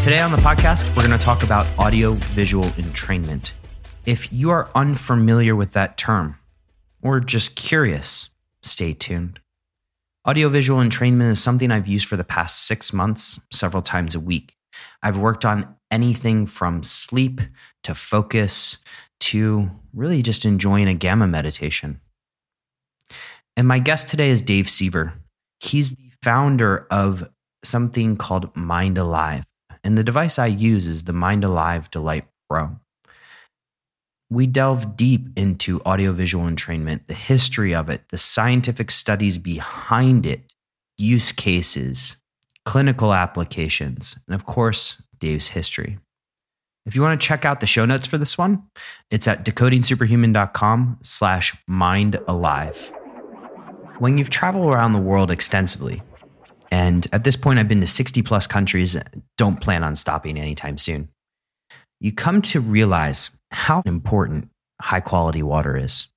Today on the podcast, we're going to talk about audio-visual entrainment. If you are unfamiliar with that term, or just curious, stay tuned. Audio-visual entrainment is something I've used for the past 6 months, several times a week. I've worked on anything from sleep to focus to really just enjoying a gamma meditation. And my guest today is Dave Siever. He's the founder of something called Mind Alive. And the device I use is the Mind Alive Delight Pro. We delve deep into audiovisual entrainment, the history of it, the scientific studies behind it, use cases, clinical applications, and of course, Dave's history. If you want to check out the show notes for this one, it's at decodingsuperhuman.com/mindalive. When you've traveled around the world extensively, and at this point, I've been to 60 plus countries, don't plan on stopping anytime soon. You come to realize how important high quality water is.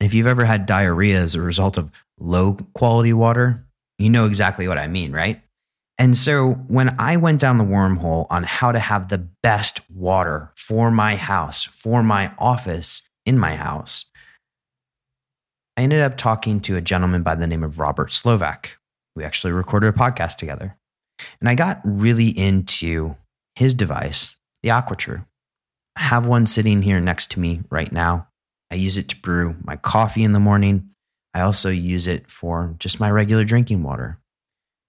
And if you've ever had diarrhea as a result of low quality water, you know exactly what I mean, right? And so when I went down the wormhole on how to have the best water for my house, for my office, in my house, I ended up talking to a gentleman by the name of Robert Slovak. We actually recorded a podcast together. And I got really into his device, the AquaTru. I have one sitting here next to me right now. I use it to brew my coffee in the morning. I also use it for just my regular drinking water.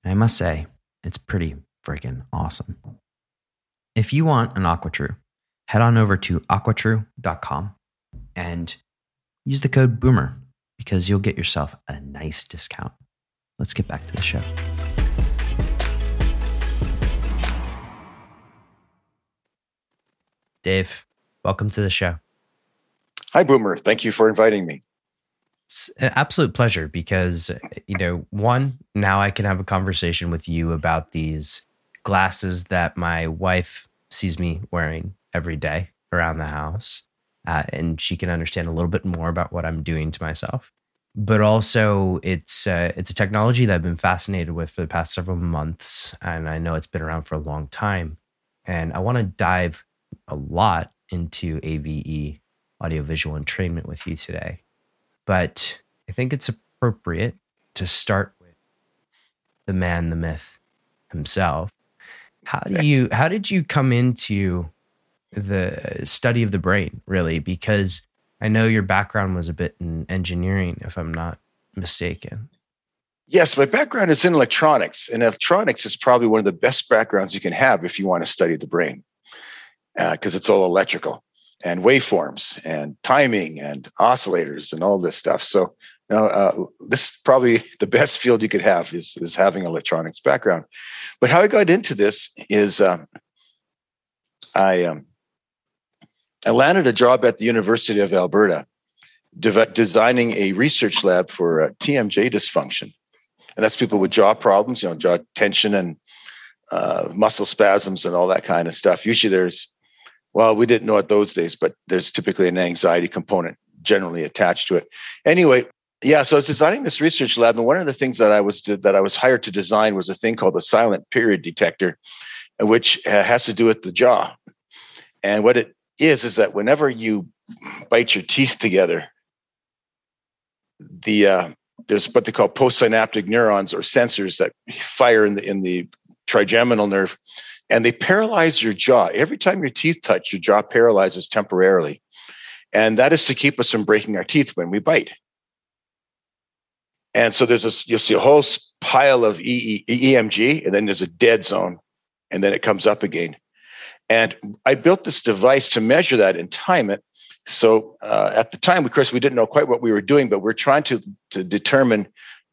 And I must say, it's pretty freaking awesome. If you want an AquaTru, head on over to aquatru.com and use the code BOOMER because you'll get yourself a nice discount. Let's get back to the show. Dave, welcome to the show. Hi, Boomer. Thank you for inviting me. It's an absolute pleasure because, one, now I can have a conversation with you about these glasses that my wife sees me wearing every day around the house. And she can understand a little bit more about what I'm doing to myself. But also, it's a technology that I've been fascinated with for the past several months, and I know it's been around for a long time. And I want to dive a lot into AVE, audiovisual entrainment, with you today. But I think it's appropriate to start with the man, the myth himself. How did you come into the study of the brain, really? Because I know your background was a bit in engineering, if I'm not mistaken. Yes, my background is in electronics, and electronics is probably one of the best backgrounds you can have if you want to study the brain, because it's all electrical and waveforms and timing and oscillators and all this stuff. So this is probably the best field you could have is having an electronics background. But how I got into this is I landed a job at the University of Alberta designing a research lab for TMJ dysfunction. And that's people with jaw problems, jaw tension and muscle spasms and all that kind of stuff. Usually we didn't know it those days, but there's typically an anxiety component generally attached to it. Anyway, so I was designing this research lab. And one of the things that I was hired to design was a thing called a silent period detector, which has to do with the jaw. And what it is that whenever you bite your teeth together, there's what they call postsynaptic neurons or sensors that fire in the trigeminal nerve, and they paralyze your jaw. Every time your teeth touch, your jaw paralyzes temporarily, and that is to keep us from breaking our teeth when we bite. And so you'll see a whole pile of EMG, and then there's a dead zone, and then it comes up again. And I built this device to measure that and time it. So at the time, of course, we didn't know quite what we were doing, but we're trying to determine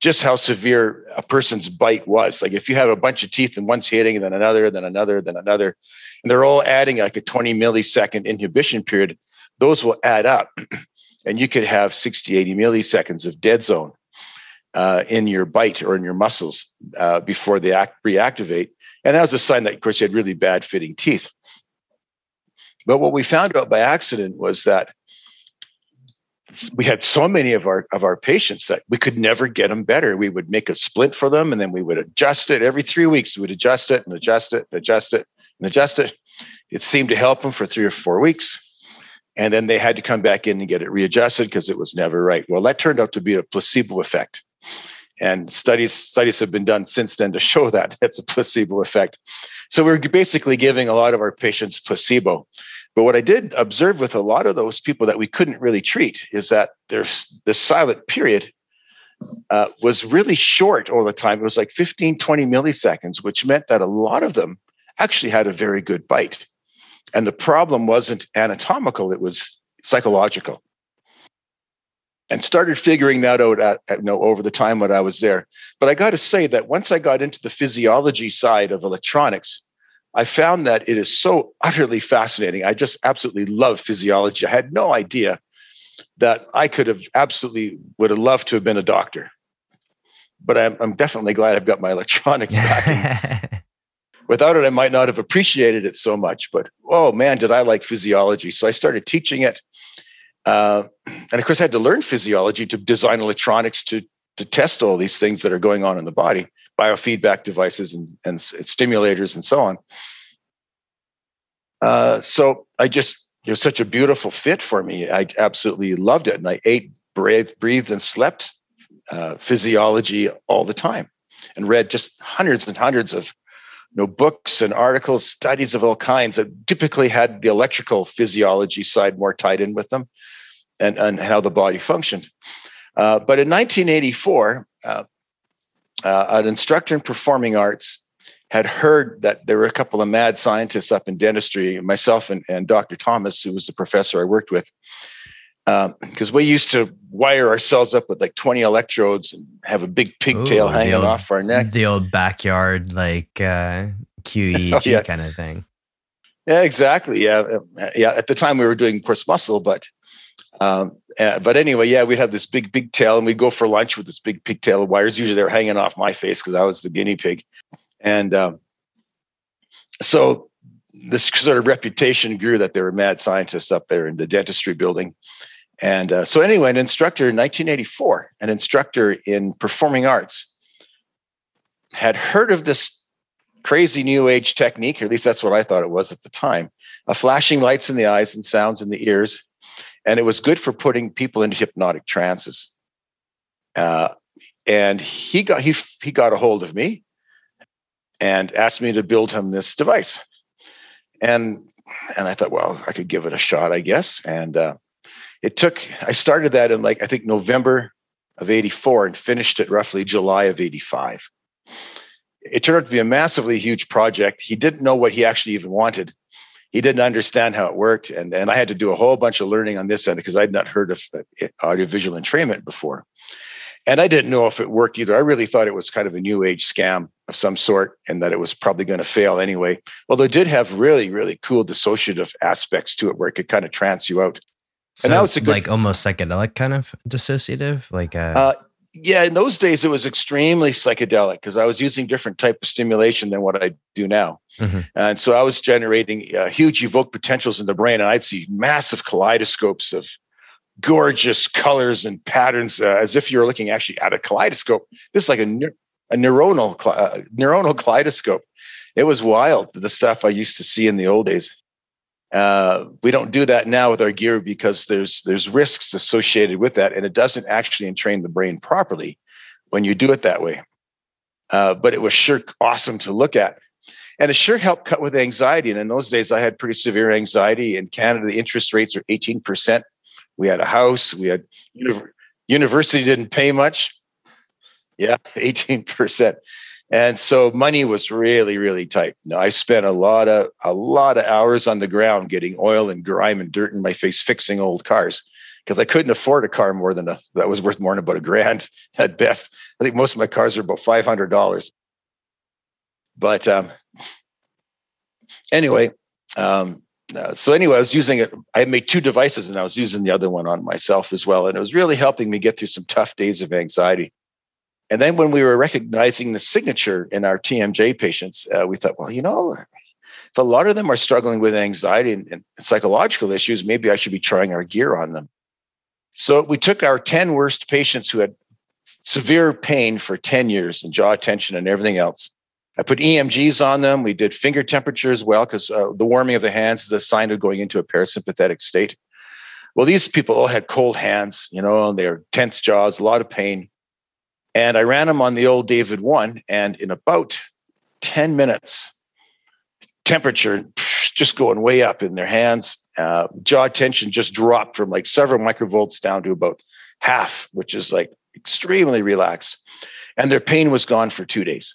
just how severe a person's bite was. Like if you have a bunch of teeth and one's hitting and then another, then another, then another, and they're all adding like a 20 millisecond inhibition period, those will add up and you could have 60, 80 milliseconds of dead zone in your bite or in your muscles before they reactivate. And that was a sign that, of course, you had really bad fitting teeth. But what we found out by accident was that we had so many of our patients that we could never get them better. We would make a splint for them, and then we would adjust it every 3 weeks. We would adjust it and adjust it and adjust it and adjust it. It seemed to help them for 3 or 4 weeks. And then they had to come back in and get it readjusted because it was never right. Well, that turned out to be a placebo effect. And studies have been done since then to show that that's a placebo effect. So we're basically giving a lot of our patients placebo. But what I did observe with a lot of those people that we couldn't really treat is that the silent period was really short all the time. It was like 15, 20 milliseconds, which meant that a lot of them actually had a very good bite. And the problem wasn't anatomical, it was psychological. And started figuring that out over the time when I was there. But I got to say that once I got into the physiology side of electronics, I found that it is so utterly fascinating. I just absolutely love physiology. I had no idea that I would have loved to have been a doctor. But I'm definitely glad I've got my electronics back. Without it, I might not have appreciated it so much. But, oh, man, did I like physiology. So I started teaching it. And of course, I had to learn physiology to design electronics to test all these things that are going on in the body, biofeedback devices and stimulators and so on. So I just, it was such a beautiful fit for me. I absolutely loved it. And I ate, breathed and slept physiology all the time and read just hundreds and hundreds of books and articles, studies of all kinds that typically had the electrical physiology side more tied in with them and how the body functioned. But in 1984, an instructor in performing arts had heard that there were a couple of mad scientists up in dentistry, myself and Dr. Thomas, who was the professor I worked with, because we used to wire ourselves up with like 20 electrodes and have a big pigtail hanging off our neck. The old backyard, like QEG kind of thing. Yeah, exactly. Yeah. At the time we were doing, of course, muscle, but anyway, yeah, we'd have this big pigtail and we'd go for lunch with this big pigtail of wires. Usually they're hanging off my face because I was the guinea pig. And so this sort of reputation grew that there were mad scientists up there in the dentistry building. And so anyway, an instructor in 1984, an instructor in performing arts had heard of this crazy new age technique, or at least that's what I thought it was at the time, of flashing lights in the eyes and sounds in the ears. And it was good for putting people into hypnotic trances. And he got a hold of me and asked me to build him this device. And I thought, well, I could give it a shot, I guess. And I started that in like, I think November of 84 and finished it roughly July of 85. It turned out to be a massively huge project. He didn't know what he actually even wanted. He didn't understand how it worked. And I had to do a whole bunch of learning on this end because I'd not heard of audiovisual entrainment before. And I didn't know if it worked either. I really thought it was kind of a new age scam of some sort and that it was probably going to fail anyway. Although it did have really, really cool dissociative aspects to it where it could kind of trance you out. So and that was a good, like almost psychedelic kind of dissociative? Yeah, in those days, it was extremely psychedelic because I was using different type of stimulation than what I do now. Mm-hmm. And so I was generating huge evoked potentials in the brain. And I'd see massive kaleidoscopes of gorgeous colors and patterns as if you're looking actually at a kaleidoscope. This is like a neuronal kaleidoscope. It was wild, the stuff I used to see in the old days. We don't do that now with our gear because there's risks associated with that, and it doesn't actually entrain the brain properly when you do it that way. But it was sure awesome to look at. And it sure helped cut with anxiety. And in those days, I had pretty severe anxiety. In Canada, the interest rates are 18%. We had a house. We had university didn't pay much. Yeah, 18%. And so money was really, really tight. Now, I spent a lot of hours on the ground getting oil and grime and dirt in my face, fixing old cars because I couldn't afford a car more than that was worth more than about $1,000 at best. I think most of my cars are about $500. But anyway, I was using it. I made two devices and I was using the other one on myself as well. And it was really helping me get through some tough days of anxiety. And then when we were recognizing the signature in our TMJ patients, we thought, well, you know, if a lot of them are struggling with anxiety and psychological issues, maybe I should be trying our gear on them. So we took our 10 worst patients who had severe pain for 10 years and jaw tension and everything else. I put EMGs on them. We did finger temperature as well, because the warming of the hands is a sign of going into a parasympathetic state. Well, these people all had cold hands, you know, and they were tense jaws, a lot of pain. And I ran them on the old David One, and in about 10 minutes, temperature just going way up in their hands. Jaw tension just dropped from like several microvolts down to about half, which is like extremely relaxed. And their pain was gone for 2 days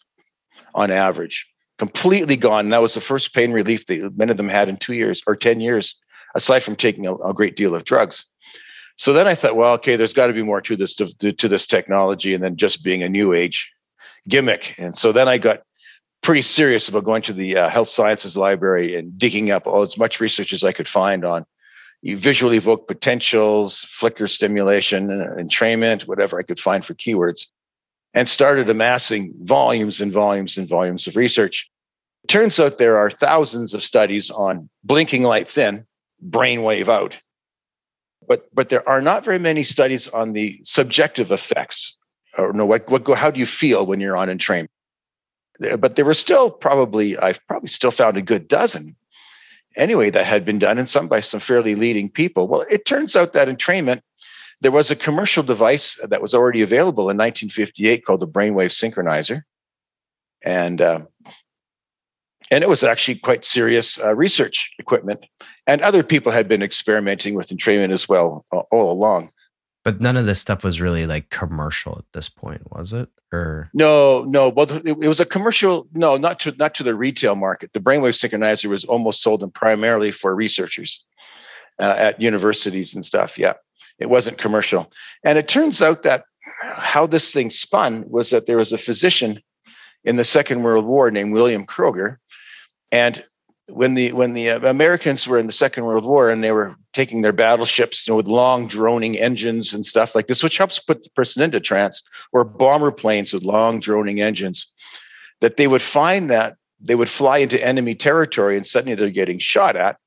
on average, completely gone. And that was the first pain relief that many of them had in 2 years or 10 years, aside from taking a great deal of drugs. So then I thought, well, okay, there's got to be more to this technology and then just being a new age gimmick. And so then I got pretty serious about going to the health sciences library and digging up as much research as I could find on visually evoked potentials, flicker stimulation, entrainment, whatever I could find for keywords, and started amassing volumes and volumes and volumes of research. It turns out there are thousands of studies on blinking lights in, brainwave out. But there are not very many studies on the subjective effects. How do you feel when you're on entrainment? But there were still I've probably still found a good dozen anyway that had been done, and some by some fairly leading people. Well, it turns out that entrainment, there was a commercial device that was already available in 1958 called the Brainwave Synchronizer. And it was actually quite serious research equipment. And other people had been experimenting with entrainment as well all along. But none of this stuff was really like commercial at this point, was it? Or No. Well, it was a commercial. No, not to the retail market. The Brainwave Synchronizer was almost sold and primarily for researchers at universities and stuff. Yeah, it wasn't commercial. And it turns out that how this thing spun was that there was a physician in the Second World War named William Kroger. And when the Americans were in the Second World War and they were taking their battleships, you know, with long droning engines and stuff like this, which helps put the person into trance, or bomber planes with long droning engines, that they would find that they would fly into enemy territory and suddenly they're getting shot at.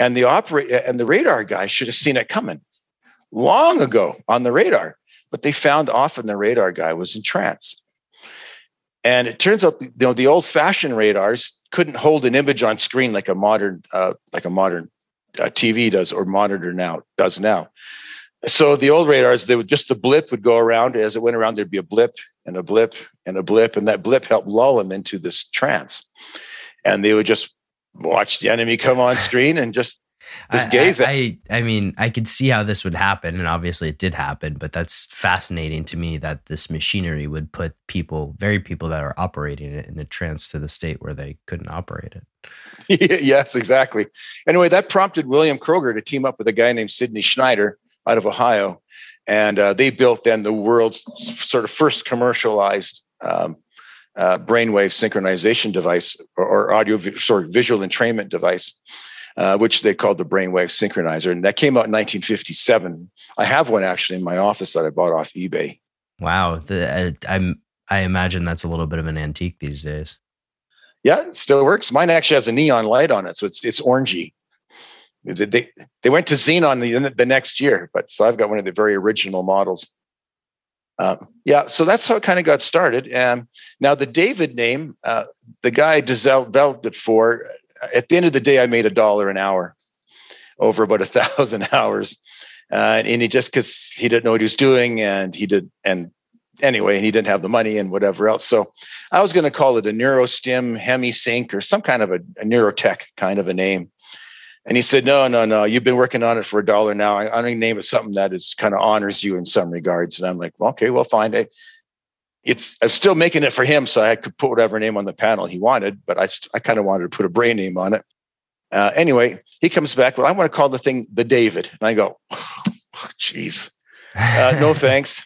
And the radar guy should have seen it coming long ago on the radar, but they found often the radar guy was in trance. And it turns out, you know, the old-fashioned radars couldn't hold an image on screen like a modern TV does or monitor does now. So the old radars, the blip would go around. As it went around, there'd be a blip and a blip and a blip, and that blip helped lull them into this trance. And they would just watch the enemy come on screen and just gaze at it. I mean, I could see how this would happen, and obviously it did happen, but that's fascinating to me that this machinery would put people that are operating it in a trance to the state where they couldn't operate it. Yes, exactly. Anyway, that prompted William Kroger to team up with a guy named Sidney Schneider out of Ohio, and they built then the world's sort of first commercialized brainwave synchronization device or audio visual entrainment device. Which they called the Brainwave Synchronizer. And that came out in 1957. I have one actually in my office that I bought off eBay. Wow. I imagine that's a little bit of an antique these days. Yeah, it still works. Mine actually has a neon light on it, so it's orangey. They went to xenon the next year, but so I've got one of the very original models. So that's how it kind of got started. And now the David name, the guy developed it for... At the end of the day, I made $1 an hour over about 1,000 hours. And he just, because he didn't know what he was doing and he didn't have the money and whatever else. So I was going to call it a neurostim hemi-sync or some kind of a neurotech kind of a name. And he said, no, you've been working on it for $1 an hour. I'm going to name it something that is kind of honors you in some regards. And I'm like, well, okay, well, fine. I'm still making it for him, so I could put whatever name on the panel he wanted, but I kind of wanted to put a brain name on it. Anyway, he comes back, well, I want to call the thing the David. And I go, geez, no thanks.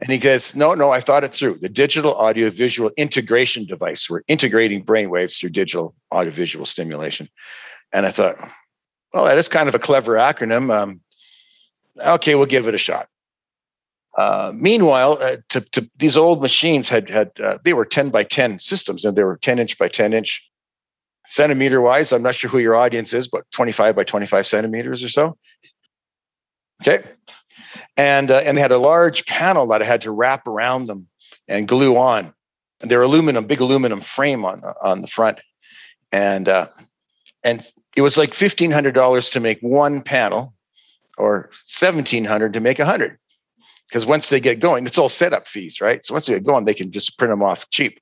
And he goes, no, I thought it through. The digital audiovisual integration device. We're integrating brainwaves through digital audiovisual stimulation. And I thought, well, that is kind of a clever acronym. Okay, we'll give it a shot. Meanwhile, these old machines had they were 10 by 10 systems, and they were 10 inch by 10 inch centimeter wise. I'm not sure who your audience is, but 25 by 25 centimeters or so. Okay. And they had a large panel that I had to wrap around them and glue on. And they're aluminum, big aluminum frame on the front. And it was like $1,500 to make one panel, or $1,700 to make 100. Because once they get going, it's all setup fees, right? So once they get going, they can just print them off cheap.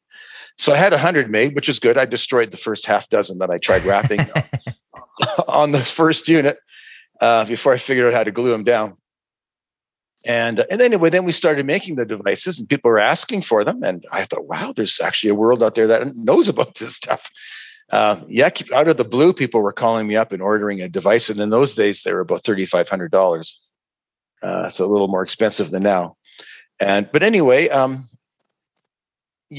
So I had 100 made, which is good. I destroyed the first half dozen that I tried wrapping on the first unit before I figured out how to glue them down. And anyway, then we started making the devices, and people were asking for them. And I thought, wow, there's actually a world out there that knows about this stuff. Out of the blue, people were calling me up and ordering a device. And in those days, they were about $3,500. So a little more expensive than now. But anyway,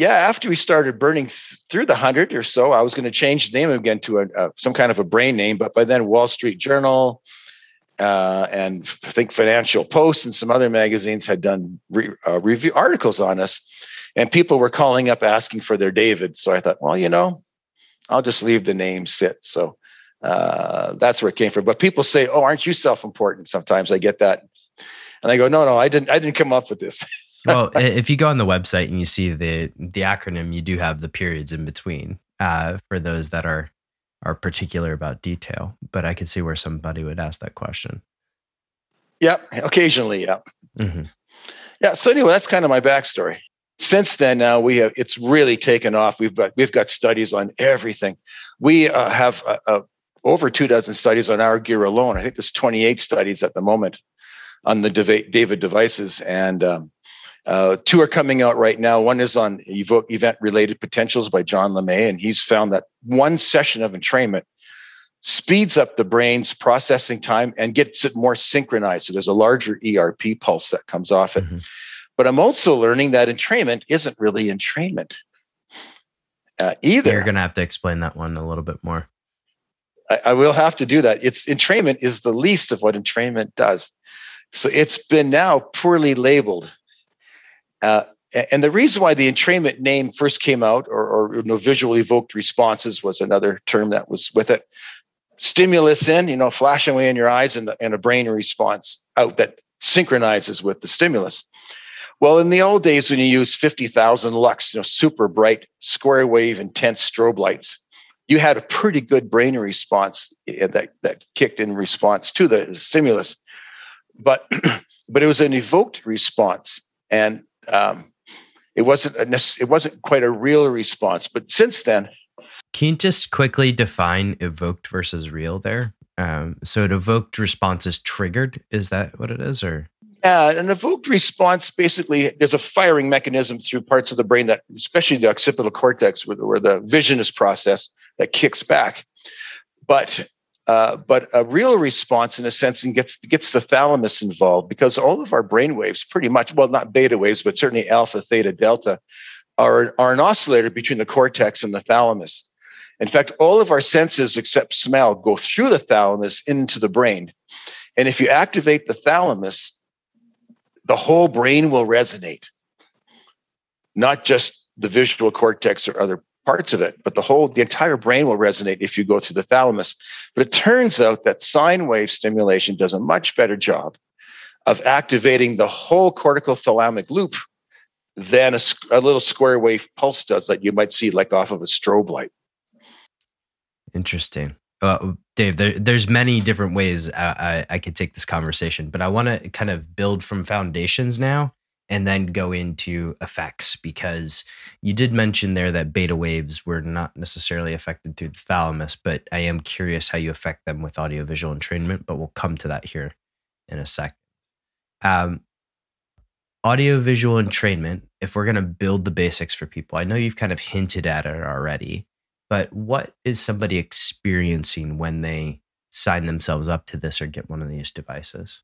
after we started burning through the 100 or so, I was going to change the name again to some kind of a brain name. But by then, Wall Street Journal, and I think Financial Post and some other magazines had done review articles on us, and people were calling up asking for their David. So I thought, well, I'll just leave the name sit. So that's where it came from. But people say, "Oh, aren't you self-important?" Sometimes I get that, and I go, "No, I didn't come up with this." Well, if you go on the website and you see the acronym, you do have the periods in between for those that are particular about detail, but I could see where somebody would ask that question. Yeah, occasionally, yeah. Mm-hmm. Yeah, so anyway, that's kind of my backstory. Since then, now it's really taken off. We've got studies on everything. We have over 24 studies on our gear alone. I think there's 28 studies at the moment on the D.A.V.I.D. devices, and two are coming out right now. One is on event-related potentials by John LeMay, and he's found that one session of entrainment speeds up the brain's processing time and gets it more synchronized. So there's a larger ERP pulse that comes off it. Mm-hmm. But I'm also learning that entrainment isn't really entrainment either. You're going to have to explain that one a little bit more. I will have to do that. Entrainment is the least of what entrainment does. So it's been now poorly labeled. And the reason why the entrainment name first came out, or visually evoked responses was another term that was with it. Stimulus in, flashing away in your eyes, and a brain response out that synchronizes with the stimulus. Well, in the old days when you used 50,000 lux, super bright, square wave, intense strobe lights, you had a pretty good brain response that kicked in response to the stimulus. But it was an evoked response. And it wasn't quite a real response. But since then, can you just quickly define evoked versus real there? So an evoked response is triggered. Is that what it is, or? Yeah, an evoked response, basically, there's a firing mechanism through parts of the brain that, especially the occipital cortex, where the vision is processed, that kicks back. But a real response, in a sense, and gets the thalamus involved, because all of our brain waves, pretty much, well, not beta waves, but certainly alpha, theta, delta, are an oscillator between the cortex and the thalamus. In fact, all of our senses except smell go through the thalamus into the brain. And if you activate the thalamus, the whole brain will resonate, not just the visual cortex or other parts of it, but the entire brain will resonate if you go through the thalamus. But it turns out that sine wave stimulation does a much better job of activating the whole cortical thalamic loop than a little square wave pulse does that you might see like off of a strobe light. Interesting. Dave, there's many different ways I could take this conversation, but I want to kind of build from foundations now and then go into effects, because you did mention there that beta waves were not necessarily affected through the thalamus, but I am curious how you affect them with audiovisual entrainment, but we'll come to that here in a sec. Audiovisual entrainment, if we're going to build the basics for people, I know you've kind of hinted at it already, but what is somebody experiencing when they sign themselves up to this or get one of these devices?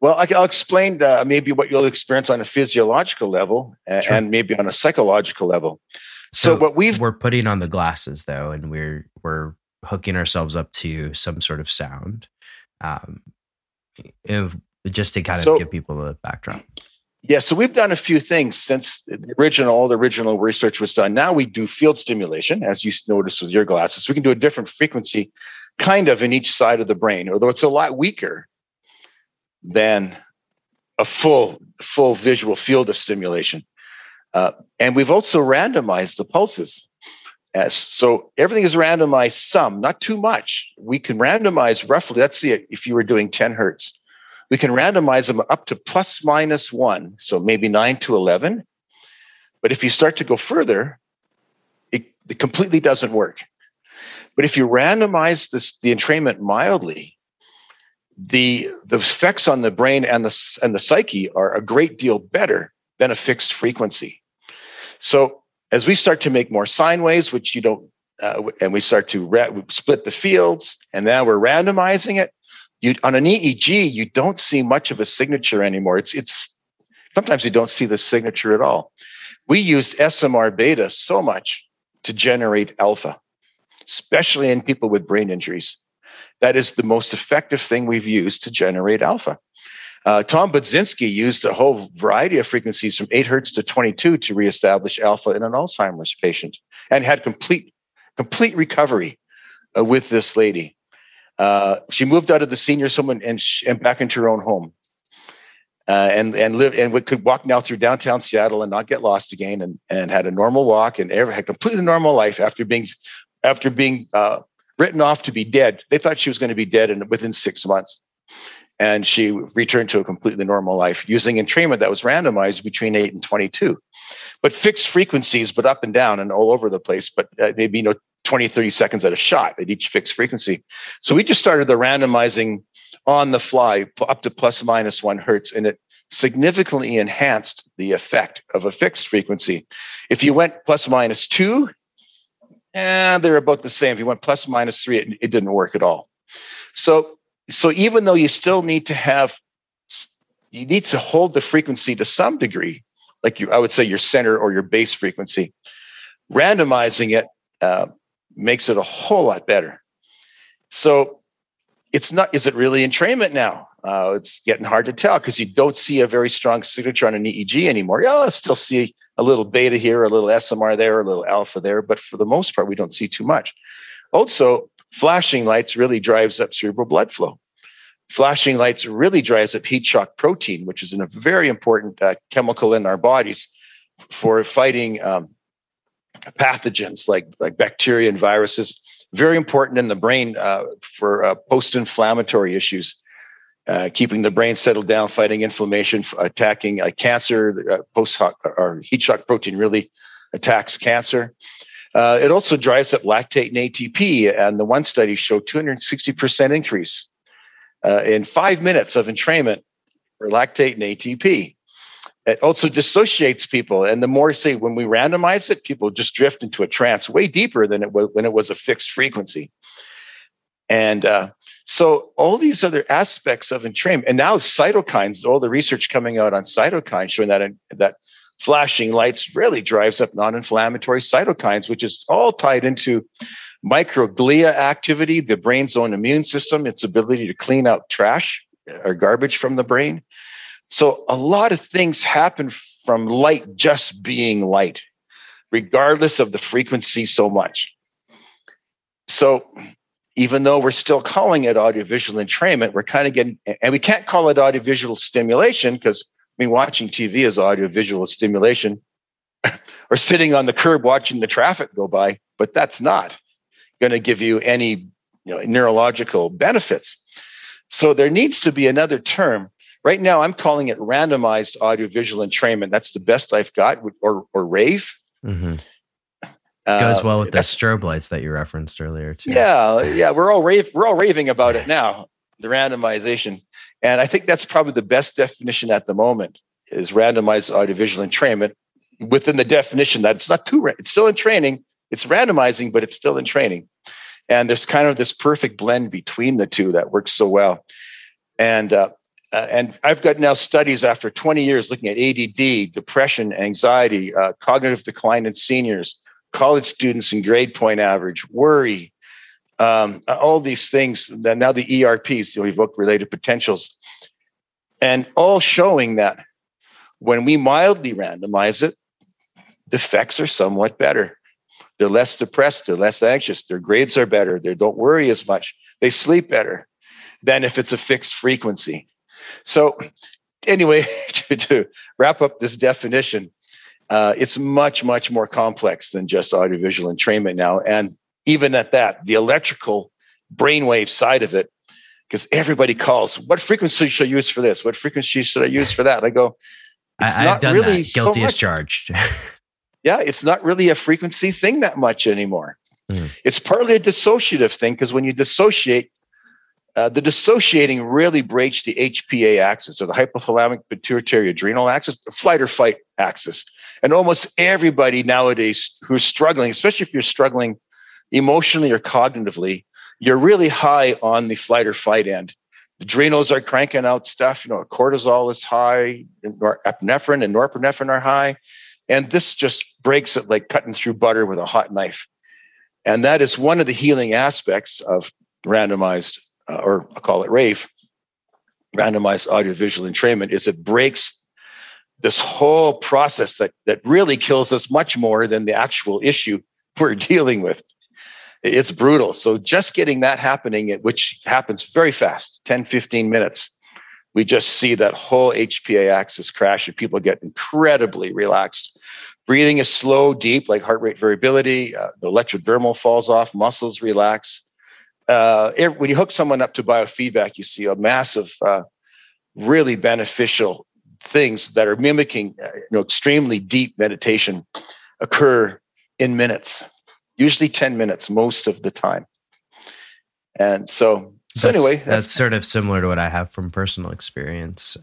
Well, I'll explain maybe what you'll experience on a physiological level and maybe on a psychological level. So what we're putting on the glasses though, and we're hooking ourselves up to some sort of sound, just to kind of give people a backdrop. Yeah, so we've done a few things since all the original research was done. Now we do field stimulation, as you noticed with your glasses. We can do a different frequency, kind of in each side of the brain, although it's a lot weaker than a full visual field of stimulation. And we've also randomized the pulses. So everything is randomized some, not too much. We can randomize roughly, let's see, if you were doing 10 hertz, we can randomize them up to plus minus 1, so maybe 9 to 11. But if you start to go further, it completely doesn't work. But if you randomize the entrainment mildly, the effects on the brain and the psyche are a great deal better than a fixed frequency. So as we start to make more sine waves, which you don't, and we start to split the fields, and now we're randomizing it. On an EEG, you don't see much of a signature anymore. It's sometimes you don't see the signature at all. We used SMR beta so much to generate alpha, especially in people with brain injuries. That is the most effective thing we've used to generate alpha. Tom Budzinski used a whole variety of frequencies from 8 hertz to 22 to reestablish alpha in an Alzheimer's patient, and had complete recovery with this lady. She moved out of the senior home and back into her own home, and lived and could walk now through downtown Seattle and not get lost again, and had a normal walk and had completely normal life after being written off to be dead. They thought she was going to be dead within 6 months. And she returned to a completely normal life using entrainment that was randomized between 8 and 22. But fixed frequencies, but up and down and all over the place, but maybe 20, 30 seconds at a shot at each fixed frequency. So we just started the randomizing on the fly up to plus minus 1 hertz, and it significantly enhanced the effect of a fixed frequency. If you went plus minus 2, they're about the same. If you went plus minus 3, it didn't work at all. So even though you still need to hold the frequency to some degree, like I would say your center or your base frequency, randomizing it makes it a whole lot better. So is it really entrainment now? It's getting hard to tell because you don't see a very strong signature on an EEG anymore. Yeah, I still see a little beta here, a little SMR there, a little alpha there, but for the most part, we don't see too much. Also, flashing lights really drives up cerebral blood flow. Flashing lights really drives up heat shock protein, which is a very important chemical in our bodies for fighting pathogens like bacteria and viruses. Very important in the brain for post-inflammatory issues, keeping the brain settled down, fighting inflammation, attacking cancer. Heat shock protein really attacks cancer. It also drives up lactate and ATP, and the one study showed 260% increase in 5 minutes of entrainment for lactate and ATP. It also dissociates people, and the more, say, when we randomize it, people just drift into a trance way deeper than it was when it was a fixed frequency. And so all these other aspects of entrainment, and now cytokines, all the research coming out on cytokines showing that flashing lights really drives up non-inflammatory cytokines, which is all tied into microglia activity, the brain's own immune system, its ability to clean out trash or garbage from the brain. So a lot of things happen from light just being light, regardless of the frequency so much. So even though we're still calling it audiovisual entrainment, we can't call it audiovisual stimulation because watching TV is audiovisual stimulation, or sitting on the curb watching the traffic go by, but that's not going to give you any neurological benefits. So there needs to be another term. Right now, I'm calling it randomized audiovisual entrainment. That's the best I've got, or RAVE. Mm-hmm. Goes well with the strobe lights that you referenced earlier too. Yeah, we're all raving about it now. The randomization. And I think that's probably the best definition at the moment is randomized audiovisual entrainment within the definition that it's not too, it's still in training, it's randomizing, but it's still in training. And there's kind of this perfect blend between the two that works so well. And And I've got now studies after 20 years looking at ADD, depression, anxiety, cognitive decline in seniors, college students and grade point average, worry, all these things. Now the ERPs, evoked related potentials, and all showing that when we mildly randomize it, the effects are somewhat better. They're less depressed. They're less anxious. Their grades are better. They don't worry as much. They sleep better than if it's a fixed frequency. So anyway, to wrap up this definition, it's much, much more complex than just audiovisual entrainment now. And even at that, the electrical brainwave side of it, because everybody calls, what frequency should I use for this? What frequency should I use for that? I go, it's I've not done really that. Guilty so as charged. Yeah, it's not really a frequency thing that much anymore. Mm. It's partly a dissociative thing, because when you dissociate, the dissociating really breaks the HPA axis, or the hypothalamic pituitary adrenal axis, the flight or fight axis. And almost everybody nowadays who's struggling, especially if you're struggling emotionally or cognitively, you're really high on the flight or fight end. The adrenals are cranking out stuff. Cortisol is high, and epinephrine and norepinephrine are high. And this just breaks it like cutting through butter with a hot knife. And that is one of the healing aspects of randomized, or I call it RAVE, randomized audiovisual entrainment, is it breaks this whole process that really kills us much more than the actual issue we're dealing with. It's brutal. So just getting that happening, which happens very fast, 10, 15 minutes, we just see that whole HPA axis crash and people get incredibly relaxed. Breathing is slow, deep, like heart rate variability. The electrodermal falls off, muscles relax. When you hook someone up to biofeedback, you see a massive, really beneficial things that are mimicking extremely deep meditation occur in minutes, usually 10 minutes most of the time. And so anyway. That's sort of similar to what I have from personal experience.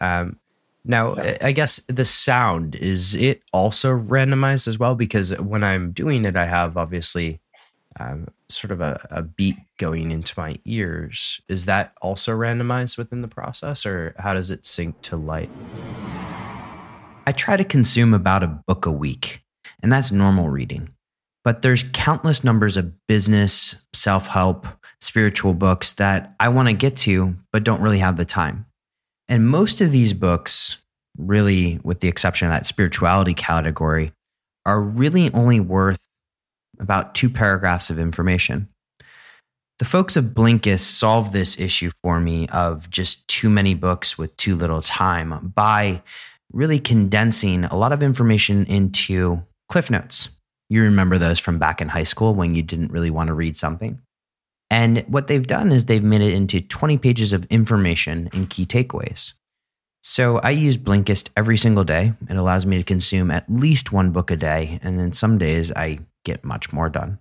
Now, yeah. I guess the sound, is it also randomized as well? Because when I'm doing it, I have obviously sort of a beat going into my ears. Is that also randomized within the process, or how does it sync to light? I try to consume about a book a week, and that's normal reading. But there's countless numbers of business, self-help, spiritual books that I want to get to, but don't really have the time. And most of these books, really, with the exception of that spirituality category, are really only worth about 2 paragraphs of information. The folks of Blinkist solved this issue for me of just too many books with too little time by really condensing a lot of information into cliff notes. You remember those from back in high school when you didn't really want to read something. And what they've done is they've made it into 20 pages of information and key takeaways. So I use Blinkist every single day. It allows me to consume at least 1 book a day. And then some days I get much more done.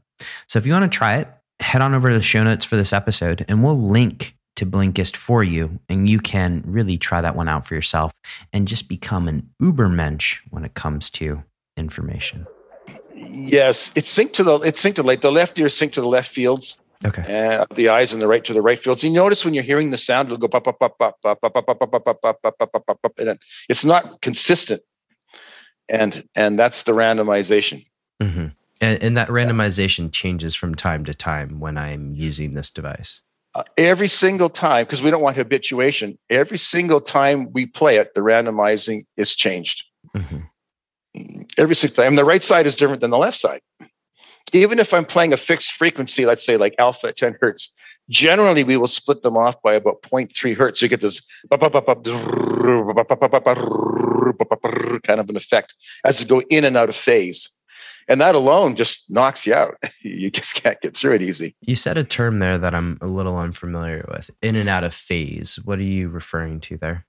So if you want to try it, head on over to the show notes for this episode and we'll link to Blinkist for you. And you can really try that one out for yourself and just become an ubermensch when it comes to information. Yes, it's synced to light. The left ear synced to the left fields. Okay. The eyes and the right to the right fields. You notice when you're hearing the sound, it'll go pop, pop, pop, pop, pop, pop, pop, pop, pop, pop, pop, pop, pop, pop, pop. It's not consistent. And that's the randomization. And that randomization changes from time to time when I'm using this device. Every single time, because we don't want habituation. Every single time we play it, the randomizing is changed. Every single time. The right side is different than the left side. Even if I'm playing a fixed frequency, let's say like alpha at 10 hertz, generally we will split them off by about 0.3 hertz. You get this kind of an effect as you go in and out of phase. And that alone just knocks you out. You just can't get through it easy. You said a term there that I'm a little unfamiliar with, in and out of phase. What are you referring to there?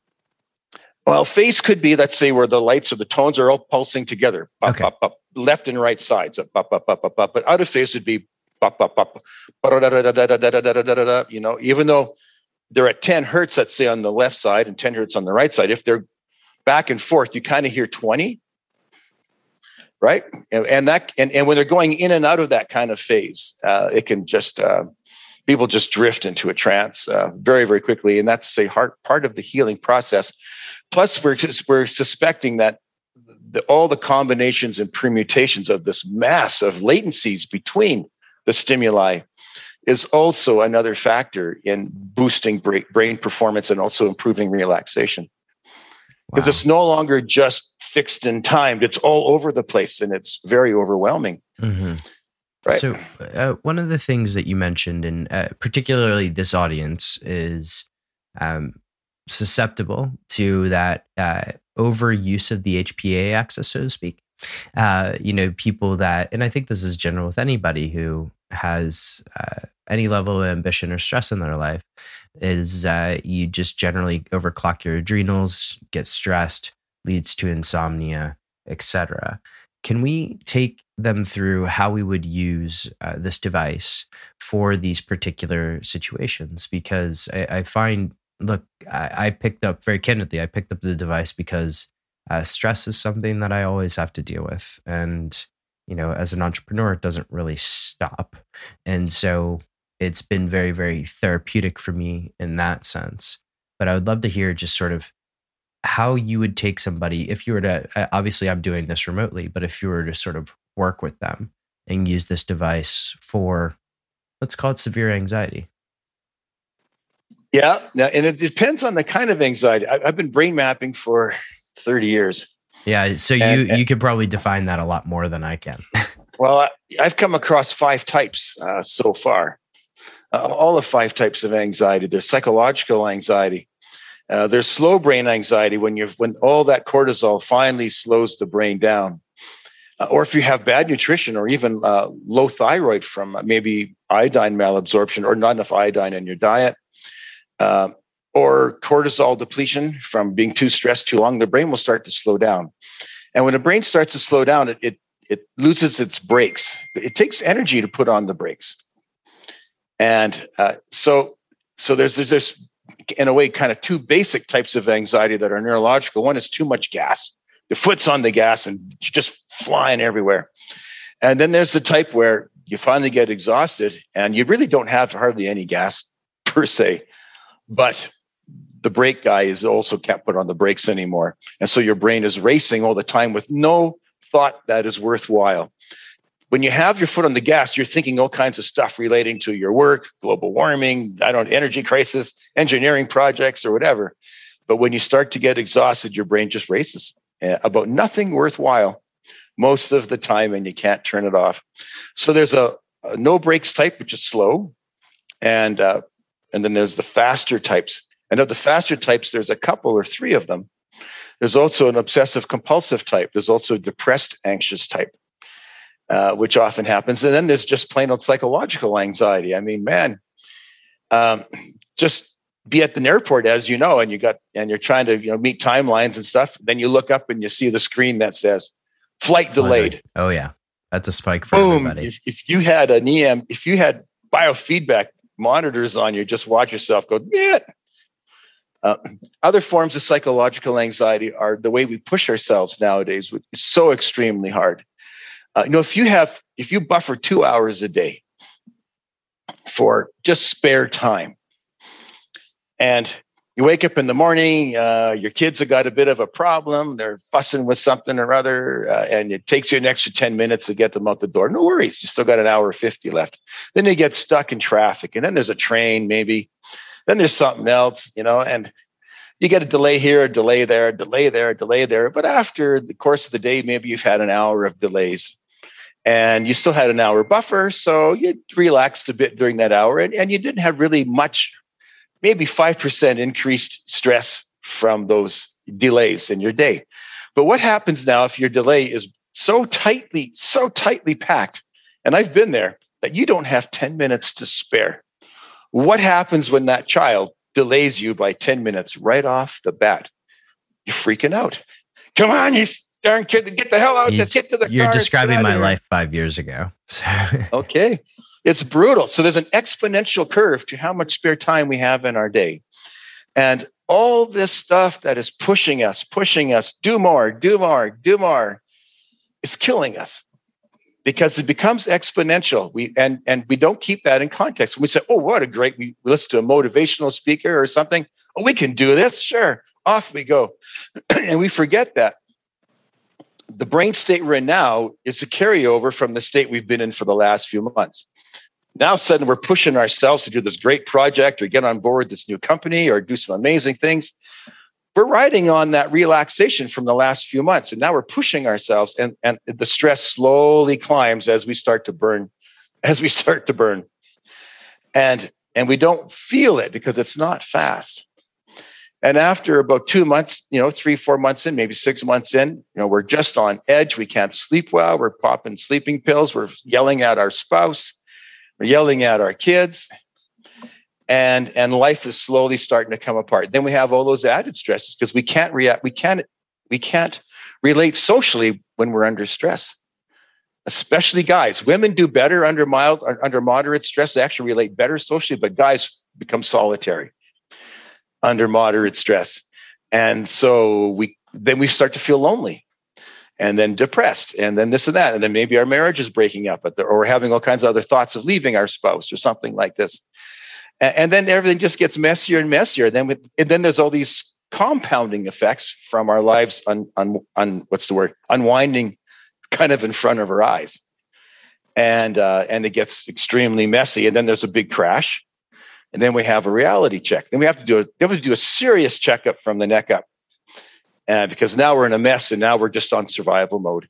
Well, phase could be, let's say, where the lights or the tones are all pulsing together, up, okay, up, up, left and right sides, up, up, up, up, up. But out of phase would be up, up, up, up. Even though they're at 10 hertz, let's say, on the left side and 10 hertz on the right side, if they're back and forth, you kind of hear 20, right? And that, and when they're going in and out of that kind of phase, it can just people just drift into a trance very, very quickly. And that's a hard part of the healing process. Plus, we're suspecting that all the combinations and permutations of this mass of latencies between the stimuli is also another factor in boosting brain performance and also improving relaxation. Because It's no longer just fixed and timed. It's all over the place, and it's very overwhelming. Mm-hmm. Right. So one of the things that you mentioned, and particularly this audience, is susceptible to that overuse of the HPA axis, so to speak. People that, and I think this is general with anybody who has any level of ambition or stress in their life, is you just generally overclock your adrenals, get stressed, leads to insomnia, etc. Can we take them through how we would use this device for these particular situations? Because I find, look, I picked up, very candidly, I picked up the device because stress is something that I always have to deal with. And, as an entrepreneur, it doesn't really stop. And so it's been very, very therapeutic for me in that sense. But I would love to hear just sort of how you would take somebody, if you were to, obviously I'm doing this remotely, but if you were to sort of work with them and use this device for, let's call it severe anxiety. Yeah. And it depends on the kind of anxiety. I've been brain mapping for 30 years. Yeah. So you could probably define that a lot more than I can. Well, I've come across 5 types so far. All the 5 types of anxiety. There's psychological anxiety. There's slow brain anxiety when all that cortisol finally slows the brain down. Or if you have bad nutrition or even low thyroid from maybe iodine malabsorption or not enough iodine in your diet, or cortisol depletion from being too stressed too long, the brain will start to slow down. And when the brain starts to slow down, it loses its brakes. It takes energy to put on the brakes. And so there's in a way kind of 2 basic types of anxiety that are neurological. One is too much gas. Your foot's on the gas and just flying everywhere. And then there's the type where you finally get exhausted and you really don't have hardly any gas per se, but the brake guy is also can't put on the brakes anymore. And so your brain is racing all the time with no thought that is worthwhile. When you have your foot on the gas, you're thinking all kinds of stuff relating to your work, global warming, energy crisis, engineering projects or whatever. But when you start to get exhausted, your brain just races about nothing worthwhile most of the time, and you can't turn it off. So there's a no brakes type, which is slow. And then there's the faster types. And of the faster types, there's a couple or 3 of them. There's also an obsessive compulsive type. There's also a depressed anxious type, which often happens. And then there's just plain old psychological anxiety. I mean, man, just be at the airport, as you know, and you're trying to meet timelines and stuff. Then you look up and you see the screen that says flight delayed. Oh yeah, that's a spike for everybody. If you had an EM, if you had biofeedback monitors on you, just watch yourself go. Yeah. Other forms of psychological anxiety are the way we push ourselves nowadays, which is so extremely hard. If you buffer 2 hours a day for just spare time, and you wake up in the morning, your kids have got a bit of a problem, they're fussing with something or other, and it takes you an extra 10 minutes to get them out the door. No worries, you still got an hour 50 left. Then you get stuck in traffic, and then there's a train maybe. Then there's something else, and you get a delay here, a delay there, a delay there, a delay there. But after the course of the day, maybe you've had an hour of delays and you still had an hour buffer. So you relaxed a bit during that hour and you didn't have really much, maybe 5% increased stress from those delays in your day. But what happens now if your delay is so tightly packed, and I've been there, that you don't have 10 minutes to spare? What happens when that child delays you by 10 minutes right off the bat? You're freaking out. Come on, you darn kid, get the hell out. Let's get to the car. You're describing my life 5 years ago. So. Okay. It's brutal. So there's an exponential curve to how much spare time we have in our day. And all this stuff that is pushing us, do more, do more, do more, is killing us. because it becomes exponential. And we don't keep that in context. We say, oh, what a great, we listen to a motivational speaker or something. Oh, we can do this. Sure. Off we go. And we forget that the brain state we're in now is a carryover from the state we've been in for the last few months. Now, suddenly we're pushing ourselves to do this great project or get on board this new company or do some amazing things. We're riding on that relaxation from the last few months. And now we're pushing ourselves, and the stress slowly climbs as we start to burn, And we don't feel it because it's not fast. And after about 2 months, 3-4 months in, maybe 6 months in, we're just on edge. We can't sleep well. We're popping sleeping pills. We're yelling at our spouse. We're yelling at our kids, and life is slowly starting to come apart. Then we have all those added stresses because we can't react. We can't relate socially when we're under stress, especially guys. Women do better under mild, under moderate stress. They actually relate better socially, but guys become solitary under moderate stress, and so we start to feel lonely. And then depressed, and then this and that. And then maybe our marriage is breaking up, or we're having all kinds of other thoughts of leaving our spouse or something like this. And then everything just gets messier and messier. And then there's all these compounding effects from our lives unwinding kind of in front of our eyes. And it gets extremely messy. And then there's a big crash. And then we have a reality check. Then we have to do a serious checkup from the neck up. Because now we're in a mess and now we're just on survival mode.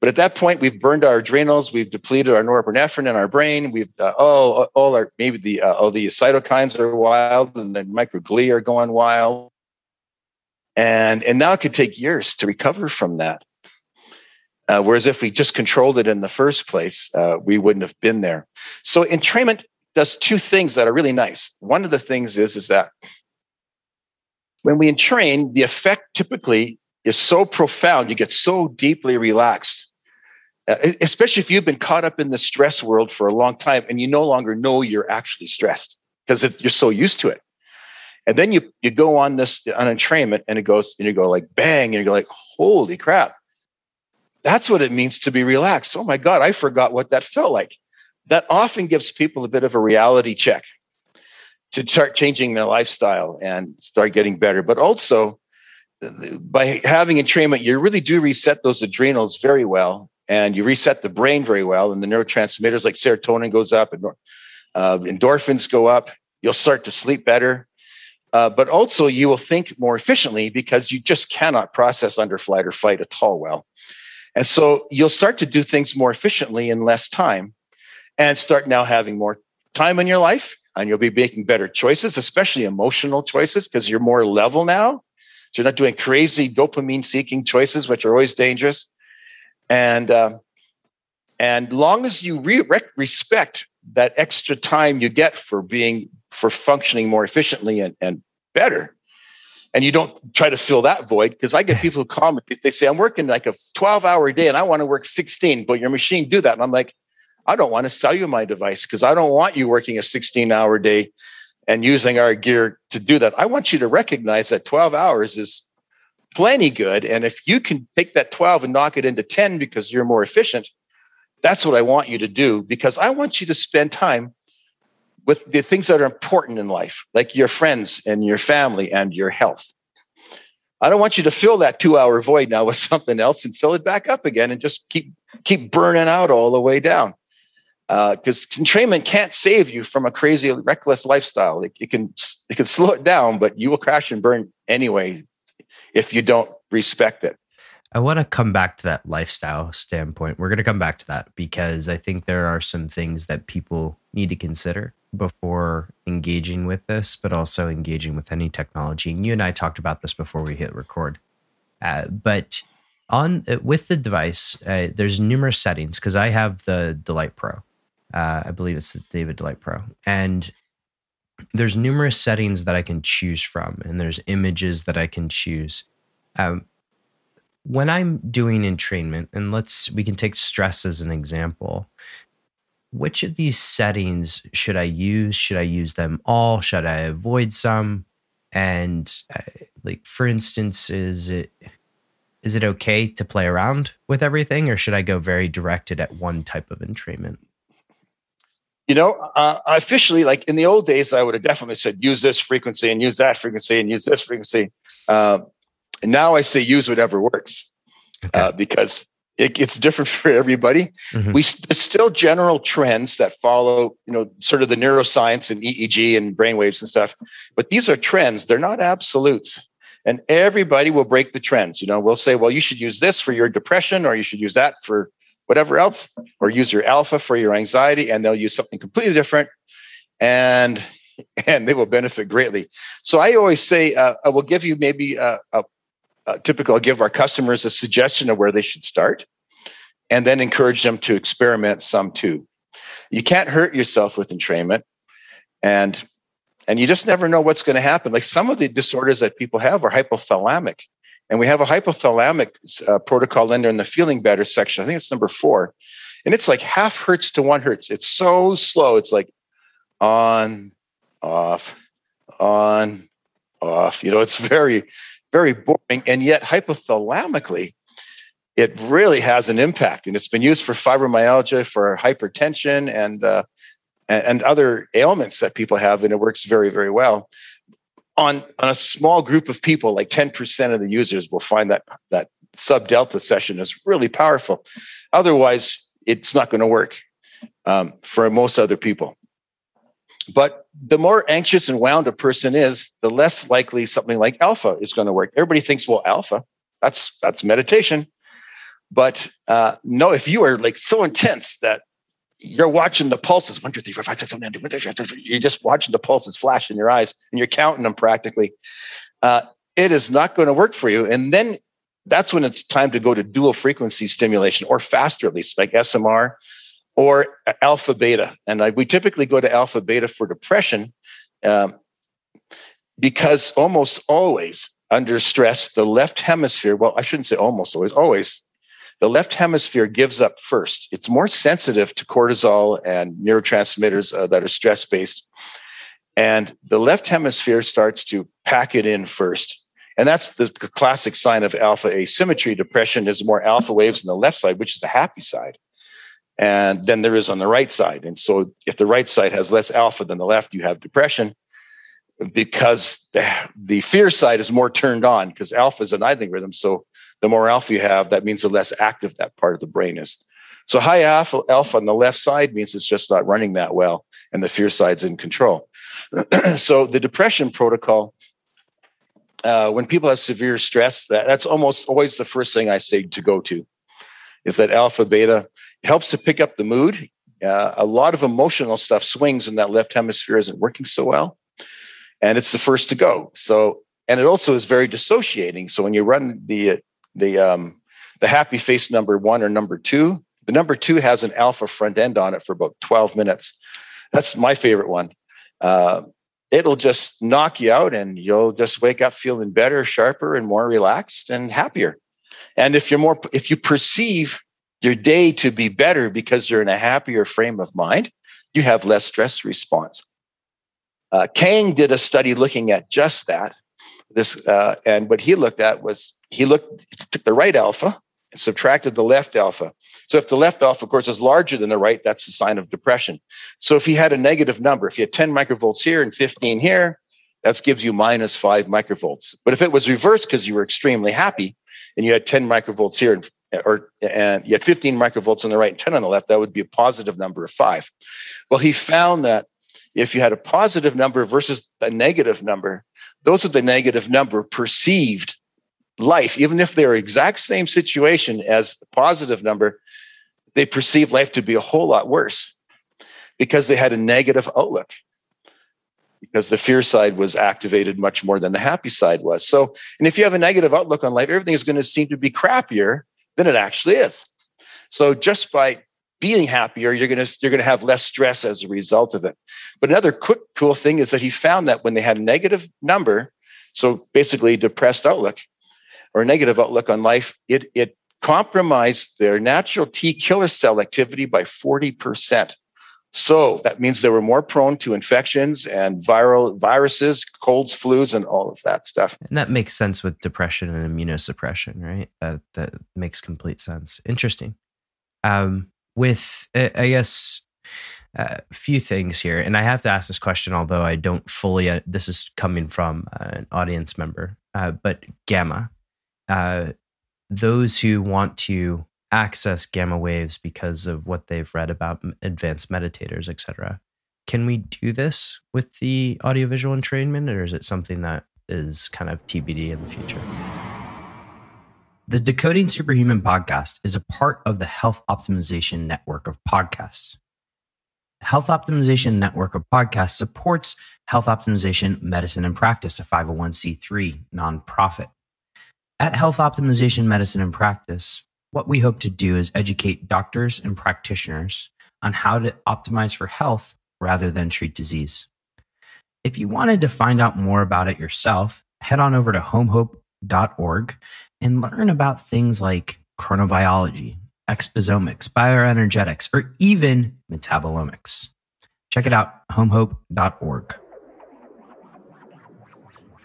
But at that point, we've burned our adrenals. We've depleted our norepinephrine in our brain. We've all the cytokines are wild, and the microglia are going wild. And now it could take years to recover from that. Whereas if we just controlled it in the first place, we wouldn't have been there. So entrainment does two things that are really nice. One of the things is that when we entrain, the effect typically is so profound. You get so deeply relaxed, especially if you've been caught up in the stress world for a long time and you no longer know you're actually stressed because you're so used to it. And then you go on this entrainment and it goes, and you go like bang, and you go like, holy crap. That's what it means to be relaxed. Oh my God, I forgot what that felt like. That often gives people a bit of a reality check to start changing their lifestyle and start getting better. But also, by having entrainment, you really do reset those adrenals very well, and you reset the brain very well, and the neurotransmitters like serotonin goes up, and endorphins go up. You'll start to sleep better. But also, you will think more efficiently because you just cannot process under flight or fight at all well. And so you'll start to do things more efficiently in less time and start now having more time in your life. And you'll be making better choices, especially emotional choices, because you're more level now. So you're not doing crazy dopamine-seeking choices, which are always dangerous. And long as you respect that extra time you get for functioning more efficiently and better, and you don't try to fill that void, because I get people who comment, they say, I'm working like a 12-hour day and I want to work 16, but your machine do that. And I'm like, I don't want to sell you my device because I don't want you working a 16-hour day and using our gear to do that. I want you to recognize that 12 hours is plenty good. And if you can take that 12 and knock it into 10 because you're more efficient, that's what I want you to do, because I want you to spend time with the things that are important in life, like your friends and your family and your health. I don't want you to fill that 2-hour void now with something else and fill it back up again and just keep burning out all the way down. Because entrainment can't save you from a crazy, reckless lifestyle. It can slow it down, but you will crash and burn anyway if you don't respect it. I want to come back to that lifestyle standpoint. We're going to come back to that because I think there are some things that people need to consider before engaging with this, but also engaging with any technology. And you and I talked about this before we hit record. But with the device, there's numerous settings because I have the Delight Pro. I believe it's the David Delight Pro. And there's numerous settings that I can choose from, and there's images that I can choose. When I'm doing entrainment, and we can take stress as an example, which of these settings should I use? Should I use them all? Should I avoid some? And for instance, Is it okay to play around with everything, or should I go very directed at one type of treatment? You know, officially, like in the old days, I would have definitely said, use this frequency and use that frequency and use this frequency. And now I say use whatever works, because it's different for everybody. Mm-hmm. It's still general trends that follow, you know, sort of the neuroscience and EEG and brainwaves and stuff. But these are trends. They're not absolutes. And everybody will break the trends. You know, we'll say, well, you should use this for your depression, or you should use that for whatever else, or use your alpha for your anxiety, and they'll use something completely different, and they will benefit greatly. So I always say, I will give you maybe typical, I'll give our customers a suggestion of where they should start, and then encourage them to experiment some too. You can't hurt yourself with entrainment, and you just never know what's going to happen. Like some of the disorders that people have are hypothalamic. And we have a hypothalamic protocol in there in the feeling better section. I think it's number 4. And it's like 0.5 hertz to 1 hertz. It's so slow. It's like on, off. You know, it's very, very boring. And yet hypothalamically, it really has an impact. And it's been used for fibromyalgia, for hypertension, and other ailments that people have. And it works very, very well. On a small group of people, like 10% of the users will find that sub-delta session is really powerful. Otherwise, it's not going to work for most other people. But the more anxious and wound a person is, the less likely something like alpha is going to work. Everybody thinks, well, alpha, that's meditation. But no, if you are like so intense that you're watching the pulses, 1, 2, 3, 4, 5, 6, 7, 8, 9, 10, 11, 12, 13. You're just watching the pulses flash in your eyes and you're counting them practically. It is not going to work for you. And then that's when it's time to go to dual frequency stimulation, or faster, at least, like SMR or alpha beta. And we typically go to alpha beta for depression because almost always under stress, the left hemisphere, well, I shouldn't say almost always, the left hemisphere gives up first. It's more sensitive to cortisol and neurotransmitters that are stress-based. And the left hemisphere starts to pack it in first. And that's the classic sign of alpha asymmetry. Depression is more alpha waves on the left side, which is the happy side, and then there is on the right side. And so if the right side has less alpha than the left, you have depression, because the fear side is more turned on, because alpha is an idling rhythm. So the more alpha you have, that means the less active that part of the brain is. So high alpha on the left side means it's just not running that well, and the fear side's in control. So the depression protocol, when people have severe stress, that's almost always the first thing I say to go to, is that alpha beta. It helps to pick up the mood. A lot of emotional stuff swings when that left hemisphere isn't working so well, and it's the first to go. So, and it also is very dissociating. So when you run the happy face number 1 or number 2, the number 2 has an alpha front end on it for about 12 minutes. That's my favorite one. It'll just knock you out, and you'll just wake up feeling better, sharper, and more relaxed and happier. And if you perceive your day to be better because you're in a happier frame of mind, you have less stress response. Kang did a study looking at just that. And what he looked at was, took the right alpha and subtracted the left alpha. So if the left alpha, of course, is larger than the right, that's the sign of depression. So if he had a negative number, if you had 10 microvolts here and 15 here, that gives you -5 microvolts. But if it was reversed, because you were extremely happy and you had 10 microvolts here and you had 15 microvolts on the right and 10 on the left, that would be a +5. Well, he found that if you had a positive number versus a negative number, those with the negative number perceived life, even if they're exact same situation as the positive number, they perceive life to be a whole lot worse because they had a negative outlook, because the fear side was activated much more than the happy side was. So, and if you have a negative outlook on life, everything is going to seem to be crappier than it actually is. So just by being happier, you're going to have less stress as a result of it. But another quick cool thing is that he found that when they had a negative number, so basically depressed outlook or a negative outlook on life, it compromised their natural T killer cell activity by 40%. So that means they were more prone to infections and viruses, colds, flus, and all of that stuff. And that makes sense with depression and immunosuppression, right? That makes complete sense. Interesting. With, I guess, a few things here. And I have to ask this question, although I don't fully, this is coming from an audience member, but gamma. Those who want to access gamma waves because of what they've read about advanced meditators, etc. Can we do this with the audiovisual entrainment, or is it something that is kind of TBD in the future? The Decoding Superhuman podcast is a part of the Health Optimization Network of podcasts. Health Optimization Network of podcasts supports Health Optimization Medicine and Practice, a 501c3 nonprofit. At Health Optimization Medicine and Practice, what we hope to do is educate doctors and practitioners on how to optimize for health rather than treat disease. If you wanted to find out more about it yourself, head on over to homehope.org and learn about things like chronobiology, exposomics, bioenergetics, or even metabolomics. Check it out, homehope.org.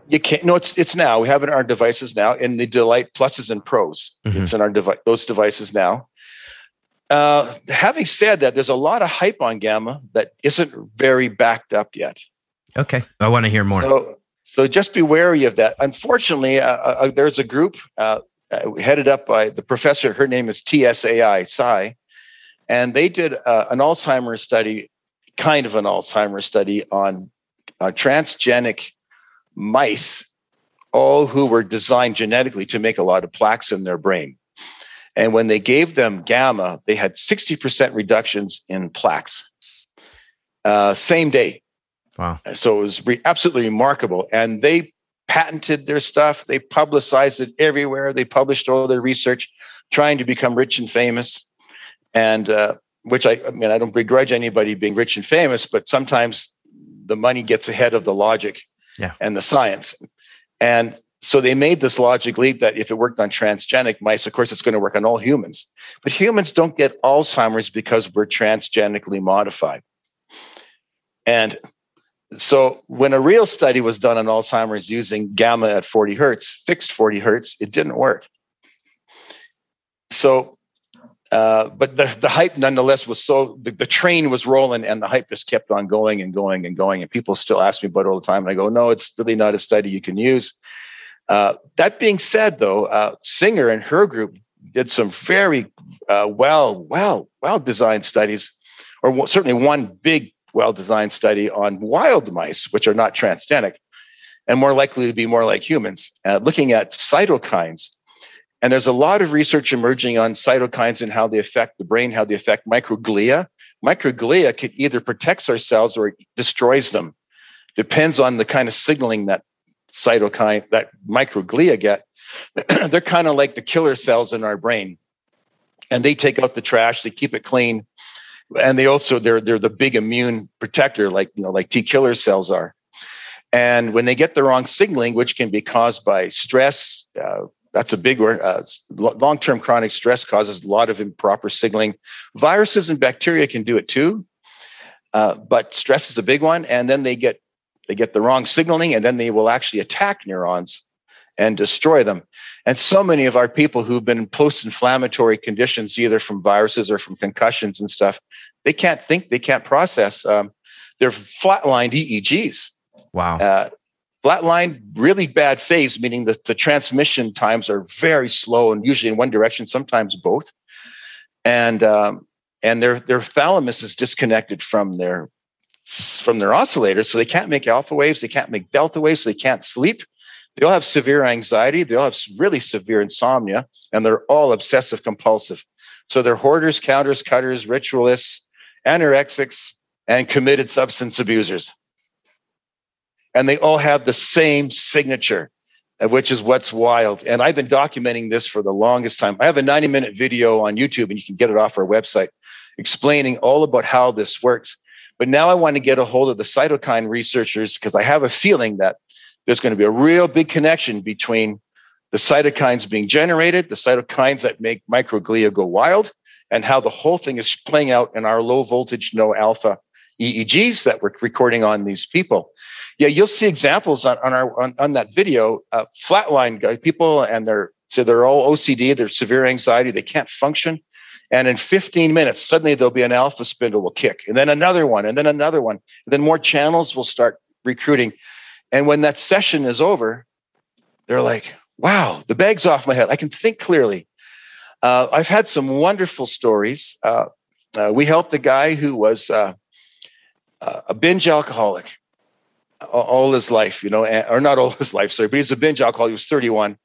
You can't. No, it's now. We have it in our devices now, in the Delight Pluses and Pros. Mm-hmm. It's in our those devices now. Having said that, there's a lot of hype on gamma that isn't very backed up yet. Okay, I want to hear more. So just be wary of that. Unfortunately, there's a group headed up by the professor. Her name is TSAI, and they did an Alzheimer's study, kind of an Alzheimer's study on transgenic mice, all who were designed genetically to make a lot of plaques in their brain. And when they gave them gamma, they had 60% reductions in plaques. Same day. Wow. So it was absolutely remarkable. And they patented their stuff. They publicized it everywhere. They published all their research, trying to become rich and famous. And which I mean, I don't begrudge anybody being rich and famous, but sometimes the money gets ahead of the logic. Yeah. And the science. And so they made this logic leap that if it worked on transgenic mice, of course, it's going to work on all humans. But humans don't get Alzheimer's because we're transgenically modified. And so when a real study was done on Alzheimer's using gamma at 40 hertz, fixed 40 hertz, it didn't work. So, but the hype nonetheless was so, the train was rolling, and the hype just kept on going and going and going. And people still ask me about it all the time. And I go, no, it's really not a study you can use. That being said, though, Singer and her group did some very well-designed studies, or certainly one big well-designed study on wild mice, which are not transgenic and more likely to be more like humans, looking at cytokines. And there's a lot of research emerging on cytokines and how they affect the brain, how they affect microglia. Microglia could either protect our cells or destroys them. Depends on the kind of signaling that cytokine, that microglia get. They're kind of like the killer cells in our brain. And they take out the trash, they keep it clean. And they also, they're the big immune protector, like T killer cells are. And when they get the wrong signaling, which can be caused by stress, that's a big word. Long-term chronic stress causes a lot of improper signaling. Viruses and bacteria can do it too, but stress is a big one. And then they get the wrong signaling, and then they will actually attack neurons and destroy them. And so many of our people who've been in post-inflammatory conditions, either from viruses or from concussions and stuff, they can't think, they can't process. They're flatlined EEGs. Wow. Flatline, really bad phase, meaning that the transmission times are very slow and usually in one direction, sometimes both. And their thalamus is disconnected from their oscillator. So they can't make alpha waves. They can't make delta waves. So they can't sleep. They all have severe anxiety. They all have really severe insomnia, and they're all obsessive compulsive. So they're hoarders, counters, cutters, ritualists, anorexics, and committed substance abusers. And they all have the same signature, which is what's wild. And I've been documenting this for the longest time. I have a 90-minute video on YouTube, and you can get it off our website, explaining all about how this works. But now I want to get a hold of the cytokine researchers, because I have a feeling that there's going to be a real big connection between the cytokines being generated, the cytokines that make microglia go wild, and how the whole thing is playing out in our low-voltage, no-alpha EEGs that we're recording on these people. Yeah, you'll see examples on that video, flatline guys, people, and they're all OCD, they're severe anxiety, they can't function. And in 15 minutes, suddenly there'll be an alpha spindle will kick, and then another one, and then another one. And then more channels will start recruiting. And when that session is over, they're like, wow, the bag's off my head. I can think clearly. I've had some wonderful stories. We helped a guy who was a binge alcoholic all his life, or not all his life, sorry, but he's a binge alcoholic. He was 31.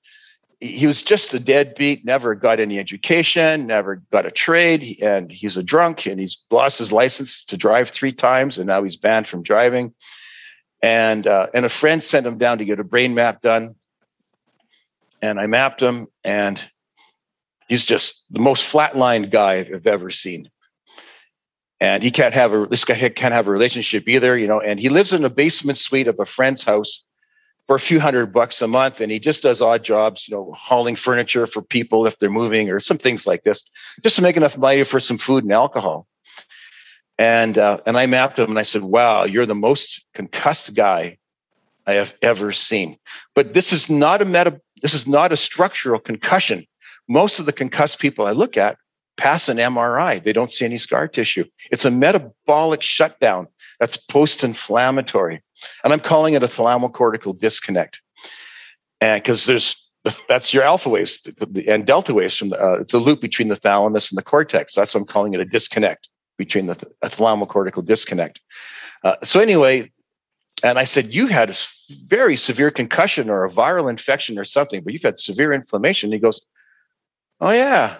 He was just a deadbeat, never got any education, never got a trade, and he's a drunk, and he's lost his license to drive 3 times, and now he's banned from driving. And a friend sent him down to get a brain map done, and I mapped him, and he's just the most flatlined guy I've ever seen. And he can't have a relationship either, and he lives in a basement suite of a friend's house for a few $100 a month. And he just does odd jobs, hauling furniture for people if they're moving or some things like this, just to make enough money for some food and alcohol. And I mapped him and I said, wow, you're the most concussed guy I have ever seen. But this is not a structural concussion. Most of the concussed people I look at pass an MRI. They don't see any scar tissue. It's a metabolic shutdown that's post-inflammatory. And I'm calling it a thalamocortical disconnect, and because that's your alpha waves and delta waves from it's a loop between the thalamus and the cortex. That's what I'm calling it, a disconnect between a thalamocortical disconnect. So anyway, and I said, you had a very severe concussion or a viral infection or something, but you've had severe inflammation. And he goes, oh yeah,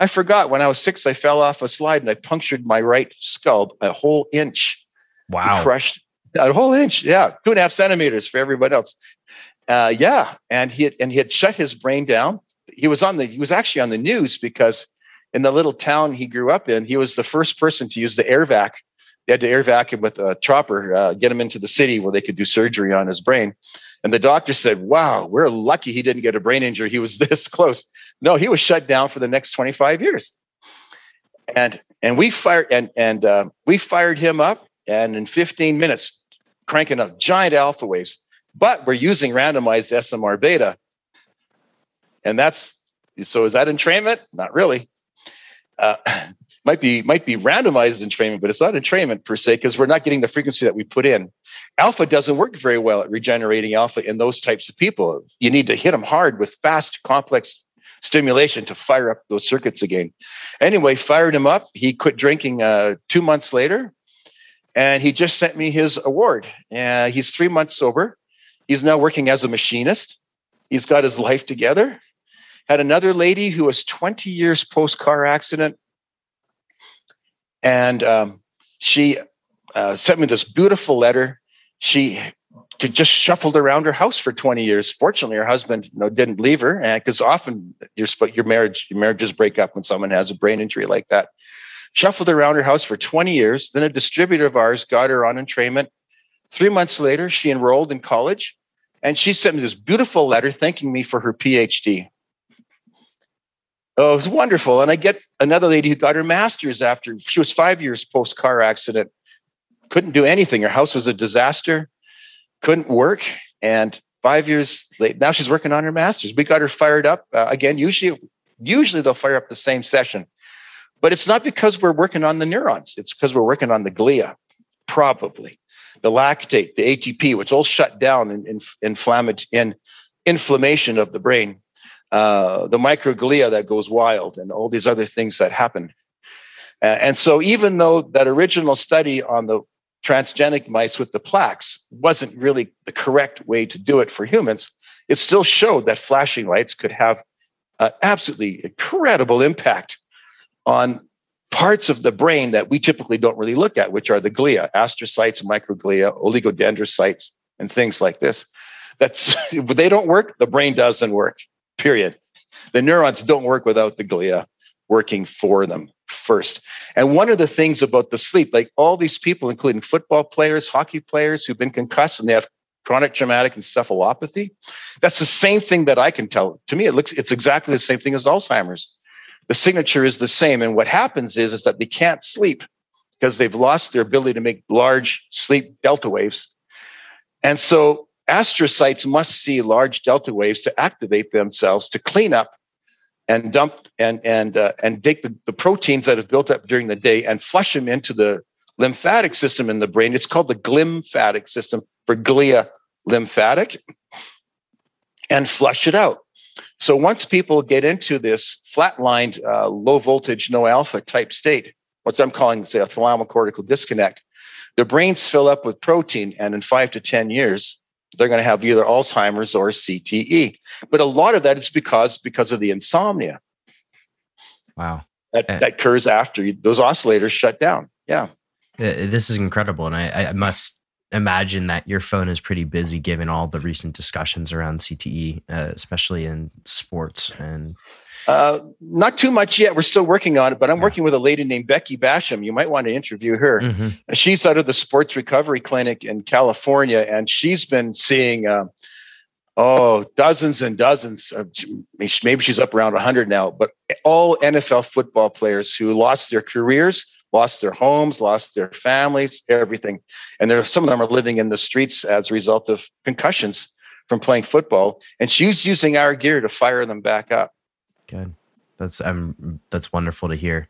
I forgot. When I was 6, I fell off a slide and I punctured my right skull a whole inch. Wow, it crushed. A whole inch, yeah, 2.5 centimeters for everybody else, yeah. And he had shut his brain down. He was actually on the news because in the little town he grew up in, he was the first person to use the air vac. They had to air vac him with a chopper, get him into the city where they could do surgery on his brain. And the doctor said, "Wow, we're lucky he didn't get a brain injury. He was this close." No, he was shut down for the next 25 years. And we fired him up, and in 15 minutes. Cranking up giant alpha waves, but we're using randomized SMR beta. And is that entrainment? Not really. Might be randomized entrainment, but it's not entrainment per se, because we're not getting the frequency that we put in. Alpha doesn't work very well at regenerating alpha in those types of people. You need to hit them hard with fast, complex stimulation to fire up those circuits again. Anyway, fired him up. He quit drinking 2 months later. And he just sent me his award. He's 3 months sober. He's now working as a machinist. He's got his life together. Had another lady who was 20 years post-car accident. And she sent me this beautiful letter. She just shuffled around her house for 20 years. Fortunately, her husband didn't leave her. Because often your marriages break up when someone has a brain injury like that. Shuffled around her house for 20 years. Then a distributor of ours got her on entrainment. 3 months later, she enrolled in college, and she sent me this beautiful letter thanking me for her PhD. Oh, it was wonderful. And I get another lady who got her master's after she was 5 years post-car accident. Couldn't do anything. Her house was a disaster. Couldn't work. And 5 years late, now she's working on her master's. We got her fired up. Again, usually they'll fire up the same session. But it's not because we're working on the neurons. It's because we're working on the glia, probably. The lactate, the ATP, which all shut down in inflammation of the brain, the microglia that goes wild, and all these other things that happen. And so even though that original study on the transgenic mice with the plaques wasn't really the correct way to do it for humans, it still showed that flashing lights could have an absolutely incredible impact on parts of the brain that we typically don't really look at, which are the glia, astrocytes, microglia, oligodendrocytes, and things like this. If they don't work, the brain doesn't work, period. The neurons don't work without the glia working for them first. And one of the things about the sleep, like all these people, including football players, hockey players who've been concussed and they have chronic traumatic encephalopathy, that's the same thing that I can tell. To me, it's exactly the same thing as Alzheimer's. The signature is the same. And what happens is that they can't sleep because they've lost their ability to make large sleep delta waves. And so astrocytes must see large delta waves to activate themselves, to clean up and dump and take the proteins that have built up during the day and flush them into the lymphatic system in the brain. It's called the glymphatic system, for glia lymphatic, and flush it out. So once people get into this flatlined, low voltage, no alpha type state, what I'm calling, say, a thalamocortical disconnect, their brains fill up with protein, and in 5 to 10 years, they're going to have either Alzheimer's or CTE. But a lot of that is because of the insomnia. Wow. That occurs after those oscillators shut down. Yeah. This is incredible. And I must imagine that your phone is pretty busy given all the recent discussions around CTE, especially in sports. And not too much yet. We're still working on it, but I'm working with a lady named Becky Basham. You might want to interview her. Mm-hmm. She's out of the sports recovery clinic in California, and she's been seeing dozens and dozens of, maybe she's up around 100 now, but all NFL football players who lost their careers, lost their homes, lost their families, everything. And some of them are living in the streets as a result of concussions from playing football. And she's using our gear to fire them back up. Good. That's wonderful to hear.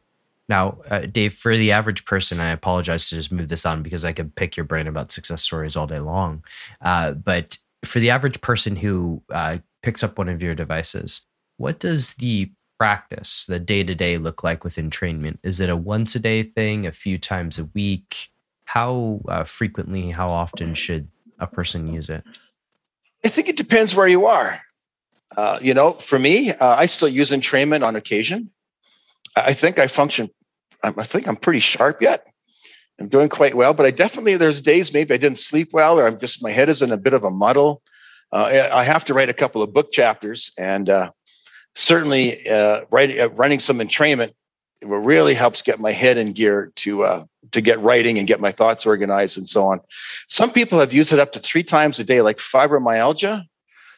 Now, Dave, for the average person, I apologize to just move this on because I could pick your brain about success stories all day long. But for the average person who picks up one of your devices, what does the practice, the day-to-day look like with entrainment? Is it a once a day thing, a few times a week? How frequently, how often should a person use it? I think it depends where you are. For me, I still use entrainment on occasion. I think I function, I think I'm pretty sharp yet. I'm doing quite well, but there's days maybe I didn't sleep well, or my head is in a bit of a muddle. I have to write a couple of book chapters, and certainly, running some entrainment really helps get my head in gear to get writing and get my thoughts organized and so on. Some people have used it up to 3 times a day, like fibromyalgia.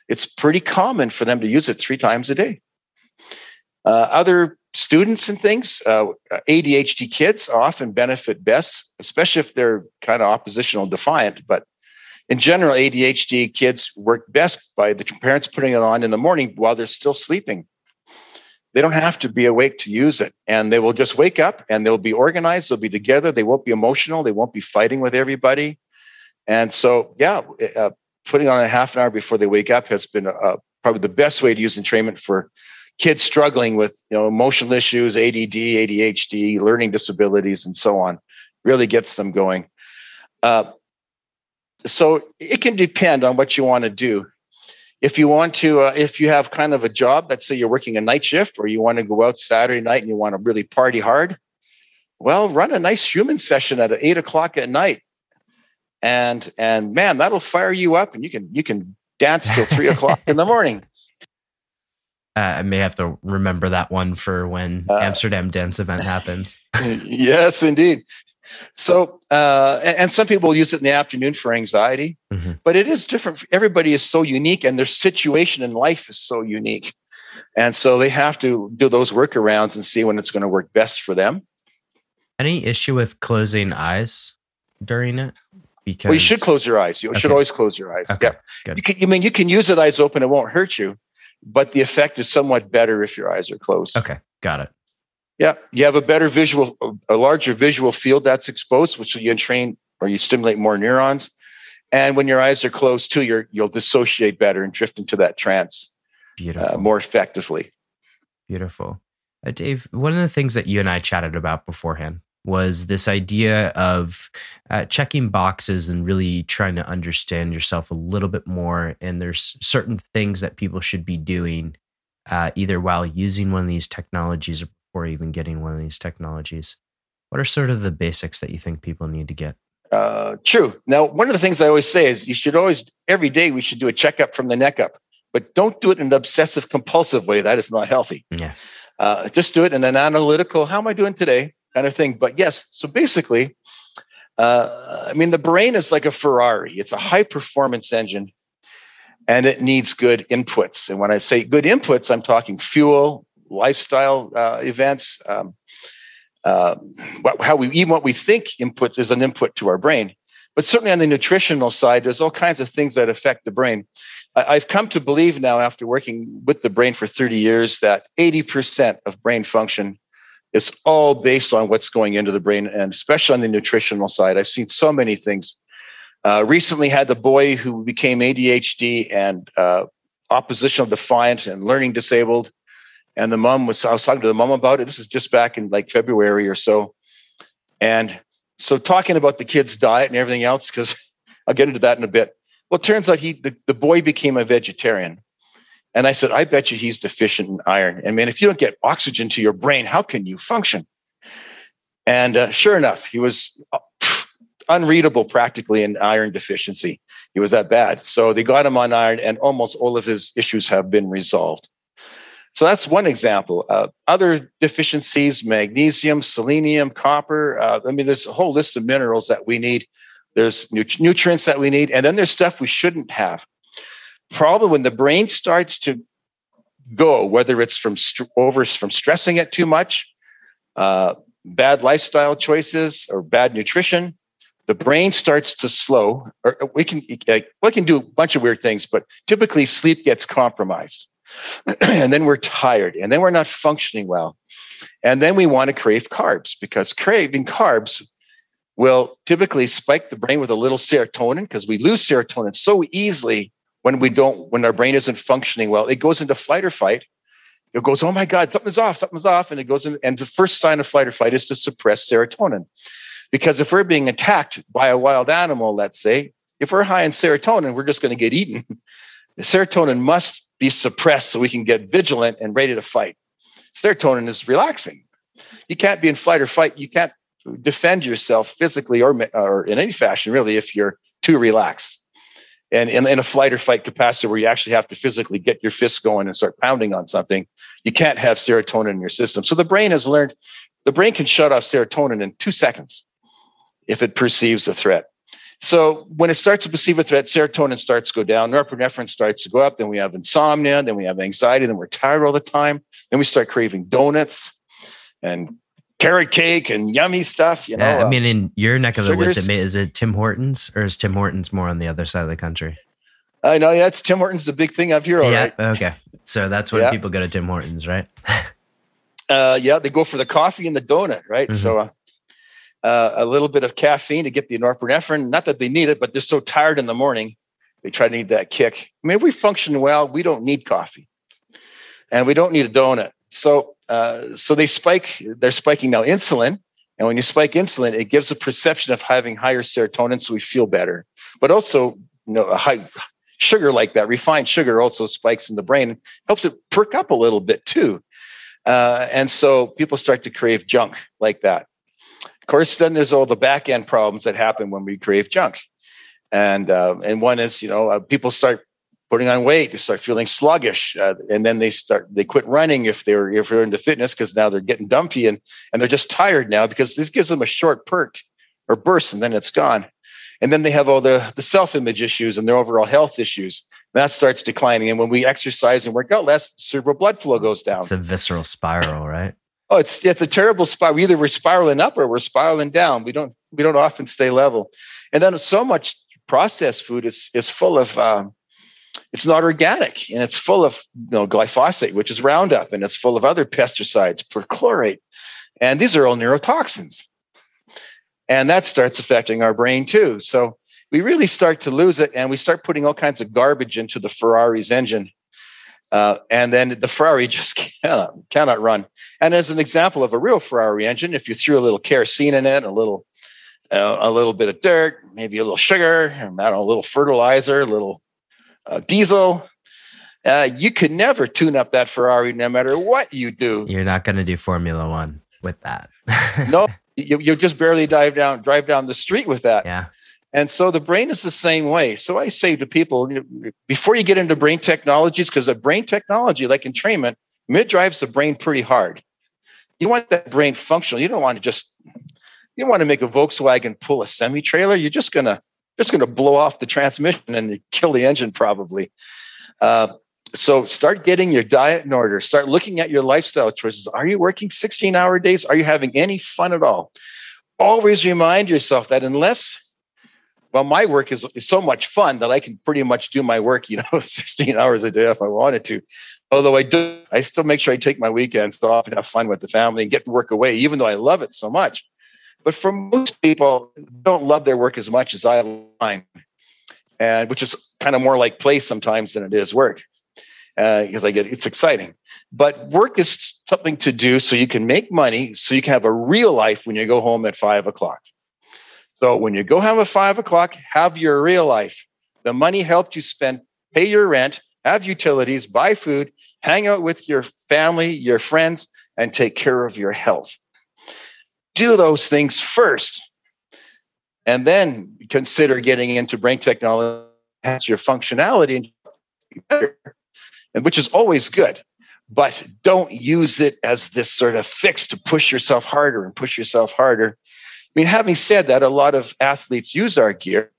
It's pretty common for them to use it 3 times a day. Other students and things, ADHD kids often benefit best, especially if they're kind of oppositional defiant, but in general, ADHD kids work best by the parents putting it on in the morning while they're still sleeping. They don't have to be awake to use it. And they will just wake up and they'll be organized. They'll be together. They won't be emotional. They won't be fighting with everybody. And so, putting on a half an hour before they wake up has been probably the best way to use entrainment for kids struggling with emotional issues, ADD, ADHD, learning disabilities, and so on. Really gets them going. So it can depend on what you want to do. If you want to, if you have kind of a job, let's say you're working a night shift, or you want to go out Saturday night and you want to really party hard, well, run a nice human session at 8:00 at night, and man, that'll fire you up, and you can dance till 3:00 in the morning. I may have to remember that one for when Amsterdam dance event happens. Yes, indeed. So, and some people use it in the afternoon for anxiety, mm-hmm. but it is different. Everybody is so unique, and their situation in life is so unique. And so they have to do those workarounds and see when it's going to work best for them. Any issue with closing eyes during it? Because you should close your eyes. You should always close your eyes. Okay. Yeah. You can use it eyes open. It won't hurt you, but the effect is somewhat better if your eyes are closed. Okay. Got it. Yeah, you have a larger visual field that's exposed, which you entrain or you stimulate more neurons. And when your eyes are closed too, you'll dissociate better and drift into that trance more effectively. Beautiful. Dave, one of the things that you and I chatted about beforehand was this idea of checking boxes and really trying to understand yourself a little bit more. And there's certain things that people should be doing either while using one of these technologies or even getting one of these technologies. What are sort of the basics that you think people need to get? True. Now, one of the things I always say is every day we should do a checkup from the neck up, but don't do it in an obsessive compulsive way. That is not healthy. Yeah. Just do it in an analytical, how am I doing today kind of thing. But yes, so basically, the brain is like a Ferrari. It's a high performance engine, and it needs good inputs. And when I say good inputs, I'm talking fuel, lifestyle events, how we, even what we think input is an input to our brain. But certainly on the nutritional side, there's all kinds of things that affect the brain. I've come to believe now, after working with the brain for 30 years, that 80% of brain function is all based on what's going into the brain, and especially on the nutritional side. I've seen so many things. Recently had a boy who became ADHD and oppositional defiant and learning disabled. And the mom was, I was talking to the mom about it. This is just back in like February or so. And so talking about the kid's diet and everything else, because I'll get into that in a bit. Well, it turns out the boy became a vegetarian. And I said, I bet you he's deficient in iron. And man, if you don't get oxygen to your brain, how can you function? And sure enough, he was unreadable practically in iron deficiency. He was that bad. So they got him on iron, and almost all of his issues have been resolved. So that's one example. Other deficiencies, magnesium, selenium, copper. I mean, there's a whole list of minerals that we need. There's nutrients that we need. And then there's stuff we shouldn't have. Problem when the brain starts to go, whether it's from stressing it too much, bad lifestyle choices, or bad nutrition, the brain starts to slow. Or we can do a bunch of weird things, but typically sleep gets compromised. And then we're tired, and then we're not functioning well. And then we want to crave carbs, because craving carbs will typically spike the brain with a little serotonin, because we lose serotonin so easily when our brain isn't functioning well. It goes into flight or fight. It goes, oh my God, something's off. And it goes in, and the first sign of flight or fight is to suppress serotonin. Because if we're being attacked by a wild animal, let's say, if we're high in serotonin, we're just going to get eaten. The serotonin must be suppressed so we can get vigilant and ready to fight. Serotonin is relaxing. You can't be in flight or fight. You can't defend yourself physically or in any fashion, really, if you're too relaxed. And in a flight or fight capacity where you actually have to physically get your fist going and start pounding on something, you can't have serotonin in your system. So the brain has learned, the brain can shut off serotonin in 2 seconds if it perceives a threat. So when it starts to perceive a threat, serotonin starts to go down, norepinephrine starts to go up, then we have insomnia, then we have anxiety, then we're tired all the time. Then we start craving donuts and carrot cake and yummy stuff. You know, I mean, in your neck of the woods, is it Tim Hortons, or is Tim Hortons more on the other side of the country? I know, yeah, it's Tim Hortons, the big thing up here. All right. Okay. So that's when people go to Tim Hortons, right? They go for the coffee and the donut, right? Mm-hmm. So a little bit of caffeine to get the norepinephrine. Not that they need it, but they're so tired in the morning, they try to need that kick. I mean, if we function well, we don't need coffee, and we don't need a donut. So they're spiking now insulin. And when you spike insulin, it gives a perception of having higher serotonin, so we feel better. But also, you know, a high sugar like that, refined sugar, also spikes in the brain, helps it perk up a little bit too. And so people start to crave junk like that. Of course, then there's all the back end problems that happen when we crave junk. And one is, you know, people start putting on weight, they start feeling sluggish, and then they quit running if they're into fitness, because now they're getting dumpy and they're just tired now, because this gives them a short perk or burst, and then it's gone. And then they have all the self-image issues and their overall health issues. That starts declining. And when we exercise and work out less, cerebral blood flow goes down. It's a visceral spiral, right? Oh, it's a terrible spiral. Either we're spiraling up or we're spiraling down. We don't often stay level. And then so much processed food is full of it's not organic, and it's full of, you know, glyphosate, which is Roundup, and it's full of other pesticides, perchlorate, and these are all neurotoxins, and that starts affecting our brain too. So we really start to lose it, and we start putting all kinds of garbage into the Ferrari's engine. And then the Ferrari just cannot run. And as an example of a real Ferrari engine, if you threw a little kerosene in it, a little bit of dirt, maybe a little sugar, and I don't know, a little fertilizer, a little diesel, you could never tune up that Ferrari, no matter what you do. You're not going to do Formula One with that. No, you'll just barely drive down the street with that. Yeah. And so the brain is the same way. So I say to people, you know, before you get into brain technologies, because the brain technology, like entrainment, it drives the brain pretty hard. You want that brain functional. You don't want to make a Volkswagen pull a semi-trailer. You're just gonna blow off the transmission and kill the engine probably. So start getting your diet in order. Start looking at your lifestyle choices. Are you working 16-hour days? Are you having any fun at all? Always remind yourself that unless, well, my work is so much fun that I can pretty much do my work, 16 hours a day if I wanted to. Although I still make sure I take my weekends off and have fun with the family and get work away, even though I love it so much. But for most people, they don't love their work as much as I love, and which is kind of more like play sometimes than it is work. Because it's exciting, but work is something to do so you can make money, so you can have a real life when you go home at 5 o'clock. So when you go home at 5 o'clock, have your real life. The money helped you spend, pay your rent, have utilities, buy food, hang out with your family, your friends, and take care of your health. Do those things first, and then consider getting into brain technology, enhance your functionality, and better. And which is always good, but don't use it as this sort of fix to push yourself harder and push yourself harder. I mean, having said that, a lot of athletes use our gear,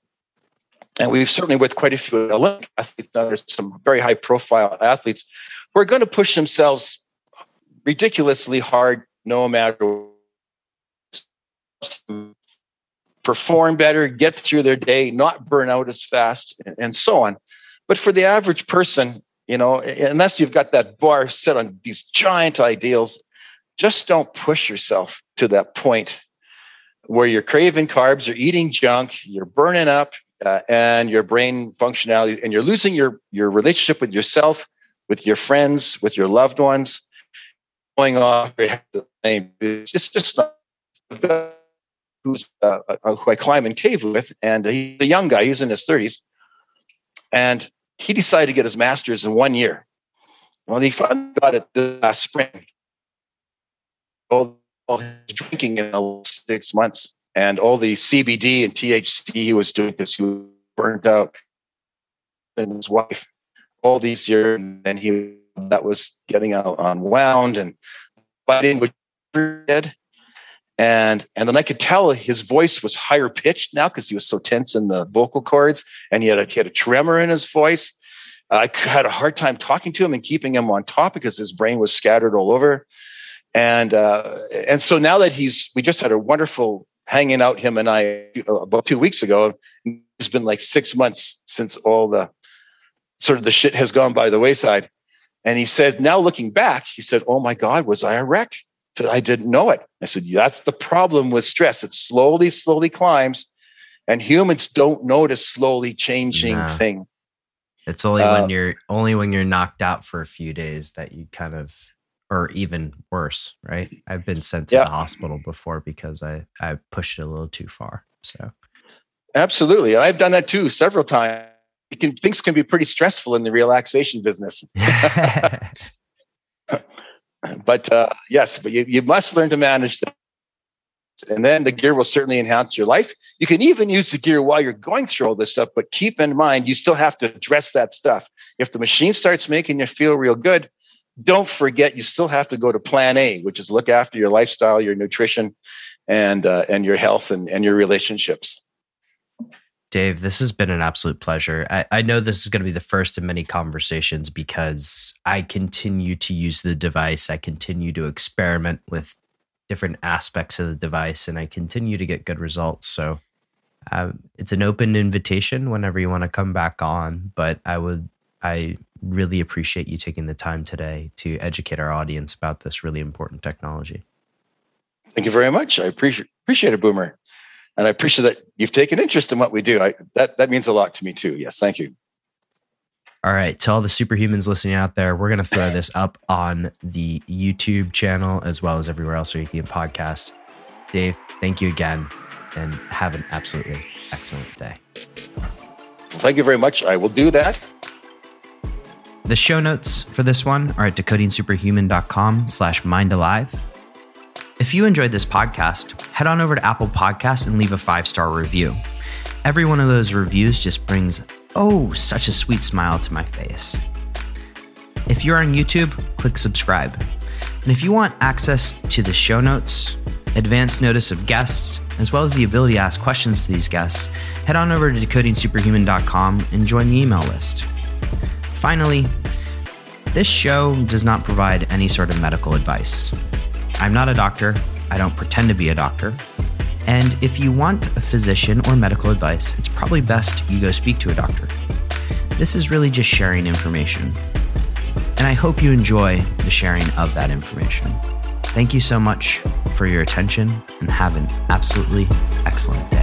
and we've certainly with quite a few Olympic athletes, there's some very high profile athletes who are going to push themselves ridiculously hard, no matter what, perform better, get through their day, not burn out as fast, and so on. But for the average person, unless you've got that bar set on these giant ideals, just don't push yourself to that point where you're craving carbs, you're eating junk, you're burning up, and your brain functionality, and you're losing your relationship with yourself, with your friends, with your loved ones, going off. It's just not who I climb and cave with, and he's a young guy, he's in his 30s, and he decided to get his master's in 1 year. Well, he finally got it this last spring. All his drinking in the last 6 months and all the CBD and THC he was doing because he was burnt out, and his wife all these years. And then that was getting unwound and fighting with dead. And then I could tell his voice was higher pitched now because he was so tense in the vocal cords, and he had a tremor in his voice. I had a hard time talking to him and keeping him on top because his brain was scattered all over. And so now that we just had a wonderful hanging out, him and I, about 2 weeks ago. It's been like 6 months since all the sort of the shit has gone by the wayside. And he said, now looking back, he said, oh my God, was I a wreck? I didn't know it. I said, that's the problem with stress. It slowly, slowly climbs, and humans don't notice slowly changing thing. It's only when you're knocked out for a few days that you kind of, or even worse, right? I've been sent to the hospital before because I pushed it a little too far. So absolutely. And I've done that too several times. Things can be pretty stressful in the relaxation business. But you must learn to manage that. And then the gear will certainly enhance your life. You can even use the gear while you're going through all this stuff, but keep in mind, you still have to address that stuff. If the machine starts making you feel real good, don't forget you still have to go to plan A, which is look after your lifestyle, your nutrition, and your health and your relationships. Dave, this has been an absolute pleasure. I know this is going to be the first of many conversations because I continue to use the device. I continue to experiment with different aspects of the device, and I continue to get good results. So it's an open invitation whenever you want to come back on, but I really appreciate you taking the time today to educate our audience about this really important technology. Thank you very much. I appreciate it, Boomer. And I appreciate that you've taken interest in what we do. That means a lot to me too. Yes, thank you. All right. To all the superhumans listening out there, we're going to throw this up on the YouTube channel as well as everywhere else where you can podcast. Dave, thank you again, and have an absolutely excellent day. Thank you very much. I will do that. The show notes for this one are at decodingsuperhuman.com/mindalive. If you enjoyed this podcast, head on over to Apple Podcasts and leave a 5-star review. Every one of those reviews just brings, such a sweet smile to my face. If you're on YouTube, click subscribe. And if you want access to the show notes, advance notice of guests, as well as the ability to ask questions to these guests, head on over to decodingsuperhuman.com and join the email list. Finally, This show does not provide any sort of medical advice. I'm not a doctor. I don't pretend to be a doctor. And if you want a physician or medical advice, it's probably best you go speak to a doctor. This is really just sharing information. And I hope you enjoy the sharing of that information. Thank you so much for your attention and have an absolutely excellent day.